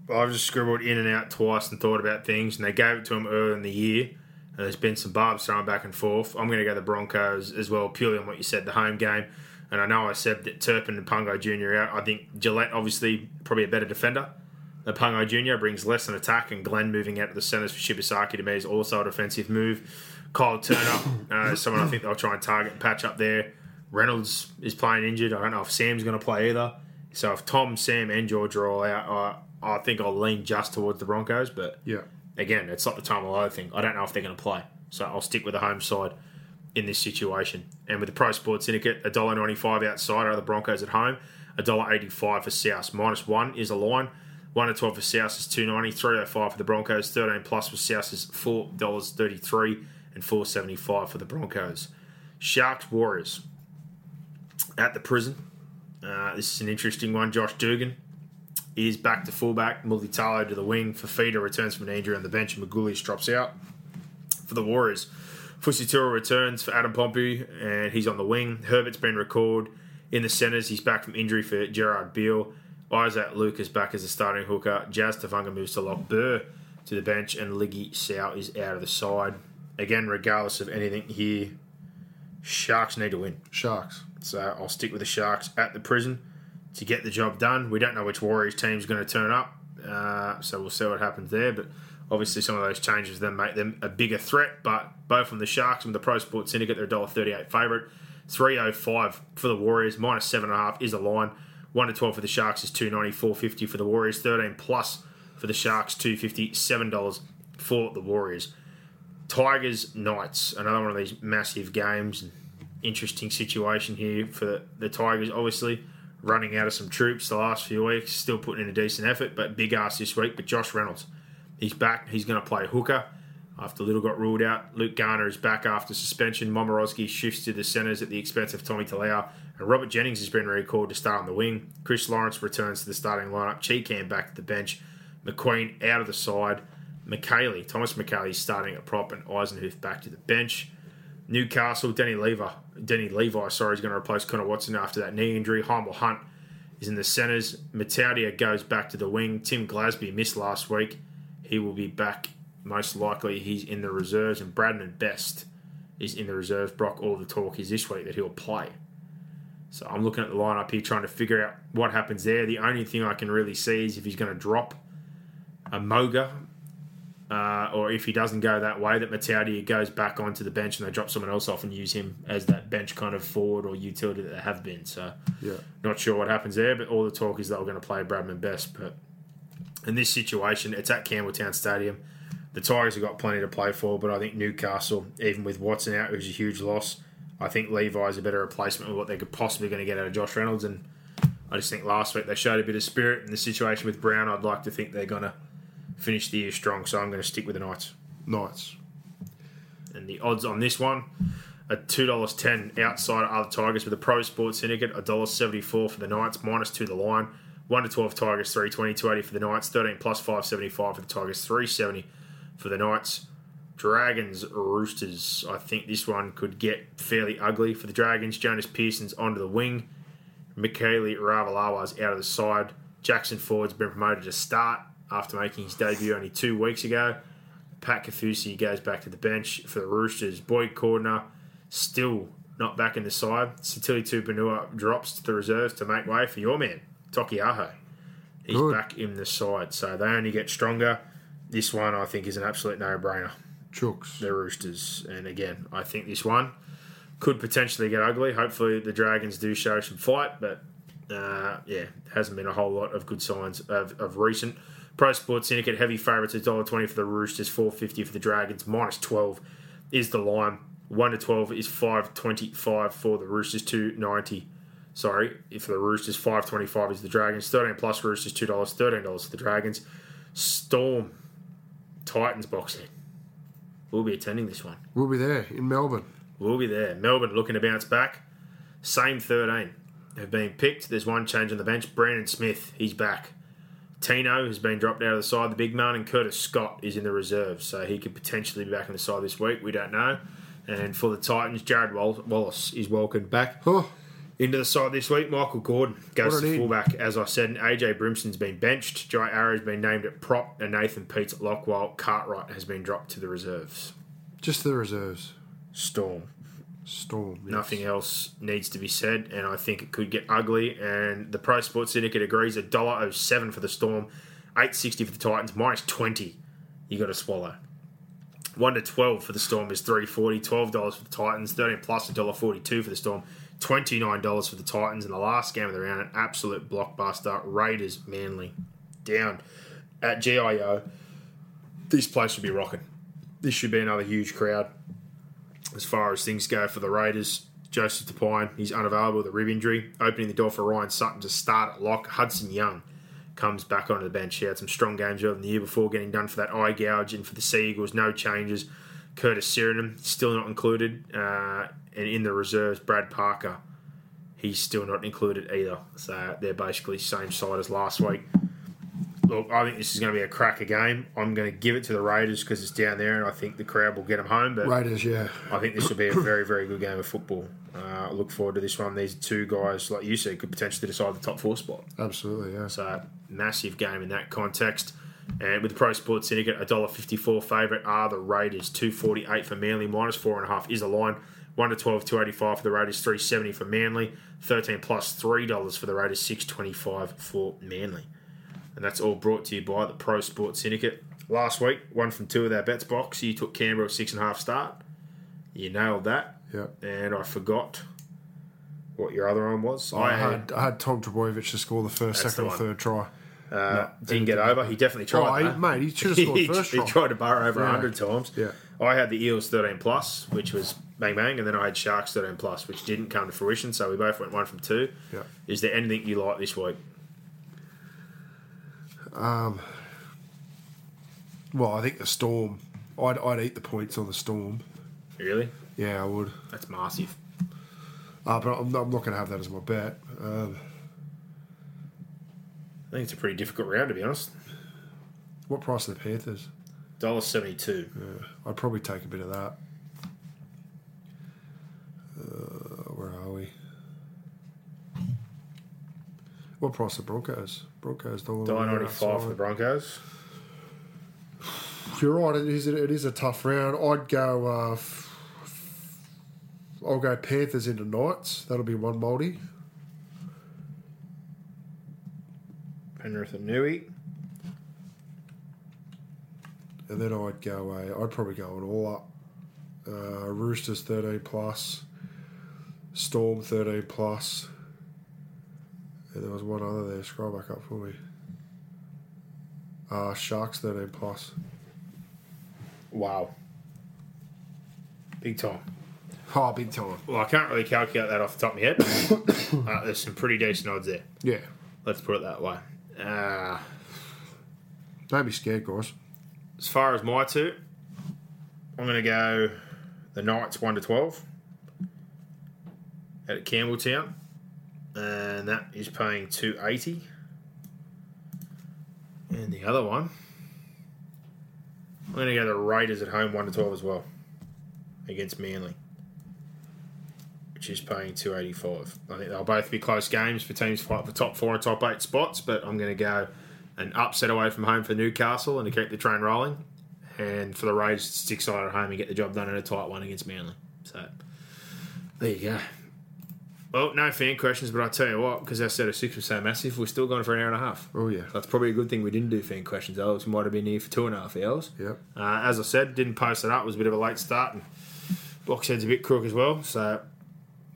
I've just scribbled in and out twice and thought about things, and they gave it to him earlier in the year. And there's been some barbs thrown back and forth. I'm going to go the Broncos as well, purely on what you said, the home game. And I know I said that Turpin and Pangai Junior out. I think Gillette, obviously, probably a better defender. The Pangai Junior brings less an attack, and Glenn moving out to the centres for Shibasaki to me is also a defensive move. Kyle Turner, uh, someone I think they'll try and target and patch up there. Reynolds is playing injured. I don't know if Sam's going to play either. So if Tom, Sam, and George are all out, I, I think I'll lean just towards the Broncos. But yeah, again, it's like the time of thing. I don't know if they're going to play. So I'll stick with the home side in this situation. And with the Pro Sports Syndicate, one dollar ninety-five outside are the Broncos at home, one dollar eighty-five for South. Minus one is a line. one to twelve for South is two dollars ninety, three dollars oh five for the Broncos, thirteen plus for South is four dollars thirty-three and four dollars seventy-five for the Broncos. Sharks Warriors at the prison. Uh, this is an interesting one. Josh Dugan is back to fullback. Mulitalo to the wing. Fafita returns from an injury on the bench. Magulish drops out for the Warriors. Fusitura returns for Adam Pompey, and he's on the wing. Herbert's been recalled in the centres. He's back from injury for Gerard Beale. Isaac Luke is back as a starting hooker. Jazz Tavanga moves to Loch Burr to the bench, and Liggy Sau is out of the side. Again, regardless of anything here, Sharks need to win. Sharks. So I'll stick with the Sharks at the prison to get the job done. We don't know which Warriors team's going to turn up, uh, so we'll see what happens there. But obviously some of those changes then make them a bigger threat, but both from the Sharks and the Pro Sports Syndicate, they're a one dollar thirty-eight favourite. three oh five for the Warriors, minus seven point five is the line. one to twelve for the Sharks is two ninety, four fifty for the Warriors. thirteen plus for the Sharks, two fifty, seven dollars for the Warriors. Tigers Knights, another one of these massive games. Interesting situation here for the, the Tigers, obviously. Running out of some troops the last few weeks, still putting in a decent effort, but big ass this week. But Josh Reynolds, he's back. He's going to play hooker after Little got ruled out. Luke Garner is back after suspension. Momorowski shifts to the centres at the expense of Tommy Talau. And Robert Jennings has been recalled to start on the wing. Chris Lawrence returns to the starting lineup. Cheekham back to the bench. McQueen out of the side. McKayley, Thomas McKayley starting at prop, and Eisenhuth back to the bench. Newcastle, Denny Levi, Denny Levi, sorry, is going to replace Connor Watson after that knee injury. Heimel Hunt is in the centres. Mataudia goes back to the wing. Tim Glasby missed last week. He will be back most likely. He's in the reserves, and Bradman Best is in the reserves. Brock, all the talk is this week that he'll play. So I'm looking at the lineup here, trying to figure out what happens there. The only thing I can really see is if he's going to drop a Moga. Uh, or if he doesn't go that way, that Mataudia goes back onto the bench and they drop someone else off and use him as that bench kind of forward or utility that they have been. So yeah, not sure what happens there, but all the talk is that we're going to play Bradman Best. But in this situation, it's at Campbelltown Stadium. The Tigers have got plenty to play for, but I think Newcastle, even with Watson out, who's a huge loss, I think Levi is a better replacement of what they could possibly going to get out of Josh Reynolds. And I just think last week they showed a bit of spirit. In the situation with Brown, I'd like to think they're going to finish the year strong, so I'm going to stick with the Knights. Knights. And the odds on this one are two dollars ten outside are the Tigers with the Pro Sports Syndicate, one dollar seventy-four for the Knights, minus two the line. one to twelve Tigers, three twenty, two eighty for the Knights, thirteen plus five seventy-five for the Tigers, three seventy for the Knights. Dragons, Roosters. I think this one could get fairly ugly for the Dragons. Jonas Pearson's onto the wing. Michaeli Ravalawa's out of the side. Jackson Ford's been promoted to start after making his debut only two weeks ago. Pat Kafusi goes back to the bench for the Roosters. Boyd Cordner still not back in the side. Satili Tupanua drops to the reserves to make way for your man, Toki Aho. He's Good. back in the side, so they only get stronger. This one, I think, is an absolute no-brainer. Chooks. The Roosters. And again, I think this one could potentially get ugly. Hopefully the Dragons do show some fight, but uh, yeah, hasn't been a whole lot of good signs of, of recent. Pro Sports Syndicate, heavy favourites, one dollar twenty for the Roosters, four fifty for the Dragons, minus twelve is the line. one to twelve is five twenty-five for the Roosters, two ninety. Sorry, for the Roosters, five twenty-five is the Dragons. thirteen plus Roosters, two dollars, thirteen dollars for the Dragons. Storm, Titans boxing. We'll be attending this one. We'll be there in Melbourne. We'll be there. Melbourne looking to bounce back. Same thirteen have been picked. There's one change on the bench. Brandon Smith, he's back. Tino has been dropped out of the side, the big man, and Curtis Scott is in the reserves, so he could potentially be back in the side this week. We don't know. And for the Titans, Jared Wallace is welcomed back oh. into the side this week. Michael Gordon goes to fullback, as I said, and A J Brimson's been benched. Jai Arrow's been named at prop, and Nathan Peets at lock, while Cartwright has been dropped to the reserves. Just the reserves. Storm. Storm. Yes. Nothing else needs to be said, and I think it could get ugly. And the Pro Sports Syndicate agrees, one dollar oh seven for the Storm, eight sixty for the Titans, minus twenty. You got to swallow. one to twelve for the Storm is three forty, twelve dollars for the Titans, thirteen plus one dollar forty-two for the Storm, twenty-nine dollars for the Titans. In the last game of the round, an absolute blockbuster. Raiders Manly down at G I O. This place should be rocking. This should be another huge crowd. As far as things go for the Raiders, Joseph DePine, he's unavailable with a rib injury, opening the door for Ryan Sutton to start at lock. Hudson Young comes back onto the bench. He had some strong games earlier in the year before getting done for that eye gouge, and for the Sea Eagles, no changes. Curtis Sirenham, still not included. Uh, and in the reserves, Brad Parker, he's still not included either. So they're basically same side as last week. Look, I think this is going to be a cracker game. I'm going to give it to the Raiders because it's down there and I think the crowd will get them home. But Raiders, yeah. I think this will be a very, very good game of football. Uh, I look forward to this one. These two guys, like you said, could potentially decide the top four spot. Absolutely, yeah. So, massive game in that context. And with the Pro Sports Syndicate, one dollar fifty-four favourite are the Raiders. two forty-eight for Manly, minus four and a half is the line. one to twelve, two eighty-five for the Raiders, three seventy for Manly. thirteen plus three dollars for the Raiders, six twenty-five for Manly. And that's all brought to you by the Pro Sports Syndicate. Last week, one from two of our bets box. You took Canberra at six and a half start. You nailed that. Yeah. And I forgot what your other one was. I, I had I had Tom Trbojevic to score the first, second, the or third try. Uh, no, didn't get over. He definitely tried. Oh, he, mate, he should have scored the first try. He tried to bar over a yeah. hundred times. Yeah. I had the Eels thirteen plus, which was bang bang, and then I had Sharks thirteen plus, which didn't come to fruition. So we both went one from two. Yeah. Is there anything you like this week? Um, well, I think the Storm. I'd I'd eat the points on the Storm. Really? Yeah, I would. That's massive. Uh, but I'm not, I'm not going to have that as my bet. Um, I think it's a pretty difficult round, to be honest. What price are the Panthers? one dollar seventy-two. Yeah, I'd probably take a bit of that. Uh, where are we? What price are Broncos? Broncos dollar ninety-five for the Broncos. You're right. It is. It is a tough round. I'd go. Uh, f- I'll go Panthers into Knights. That'll be one multi. Penrith and Nui. And then I'd go. Uh, I'd probably go an all up. Uh, Roosters thirteen plus. Storm thirteen plus. Yeah, there was one other there. Scroll back up for me. Uh, Sharks thirteen plus. Wow. Big time. Oh, big time. Well, I can't really calculate that off the top of my head. uh, there's some pretty decent odds there. Yeah. Let's put it that way. Uh, Don't be scared, guys. As far as my two, I'm going to go the Knights one to twelve at Campbelltown. And that is paying two eighty. And the other one, I'm going to go to Raiders at home one to twelve as well against Manly, which is paying two eighty-five. I think they'll both be close games for teams fight for top four and top eight spots, but I'm going to go an upset away from home for Newcastle and to keep the train rolling, and for the Raiders to stick side at home and get the job done in a tight one against Manly. So there you go. Well, no fan questions, but I tell you what, because our set of six was so massive, we're still going for an hour and a half. Oh, yeah. So that's probably a good thing we didn't do fan questions, though, because we might have been here for two and a half hours. Yep. Uh, as I said, didn't post it up. It was a bit of a late start, and Boxhead's a bit crook as well. So,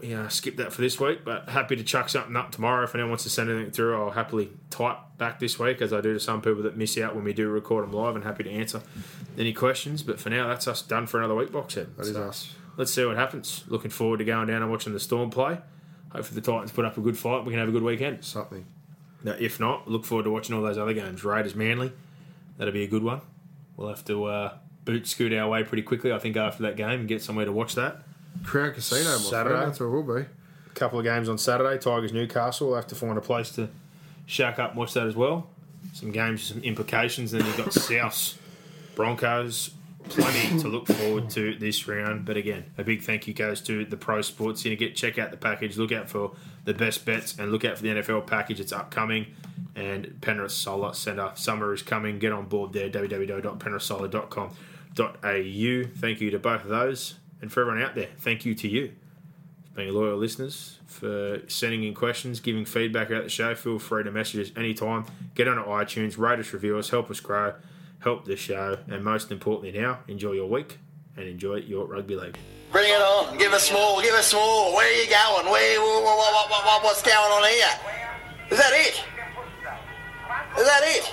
yeah, skip that for this week, but happy to chuck something up tomorrow. If anyone wants to send anything through, I'll happily type back this week, as I do to some people that miss out when we do record them live, and happy to answer any questions. But for now, that's us done for another week, Boxhead. That is so, us. Let's see what happens. Looking forward to going down and watching the Storm play. Hopefully the Titans put up a good fight. We can have a good weekend. Something. Now, if not, look forward to watching all those other games. Raiders, Manly. That'll be a good one. We'll have to uh, boot scoot our way pretty quickly, I think, after that game and get somewhere to watch that. Crown Casino, my Saturday. Friend. That's where we'll be. A couple of games on Saturday. Tigers, Newcastle. We'll have to find a place to shack up and watch that as well. Some games, some implications. And then you've got South, Broncos. Plenty to look forward to this round. But again, a big thank you goes to the Pro Sports Syndicate. Check out the package. Look out for the best bets and look out for the N F L package. It's upcoming. And Penrith Solar Centre. Summer is coming. Get on board there. w w w dot penrith solar dot com dot a u. Thank you to both of those. And for everyone out there, thank you to you for being loyal listeners, for sending in questions, giving feedback about the show. Feel free to message us anytime. Get on to iTunes. Rate us, review us. Help us grow. Help the show, and most importantly now, enjoy your week and enjoy your rugby league. Bring it on. Give us more. Give us more. Where are you going? Where, what, what, what, what, what's going on here? Is that it? Is that it?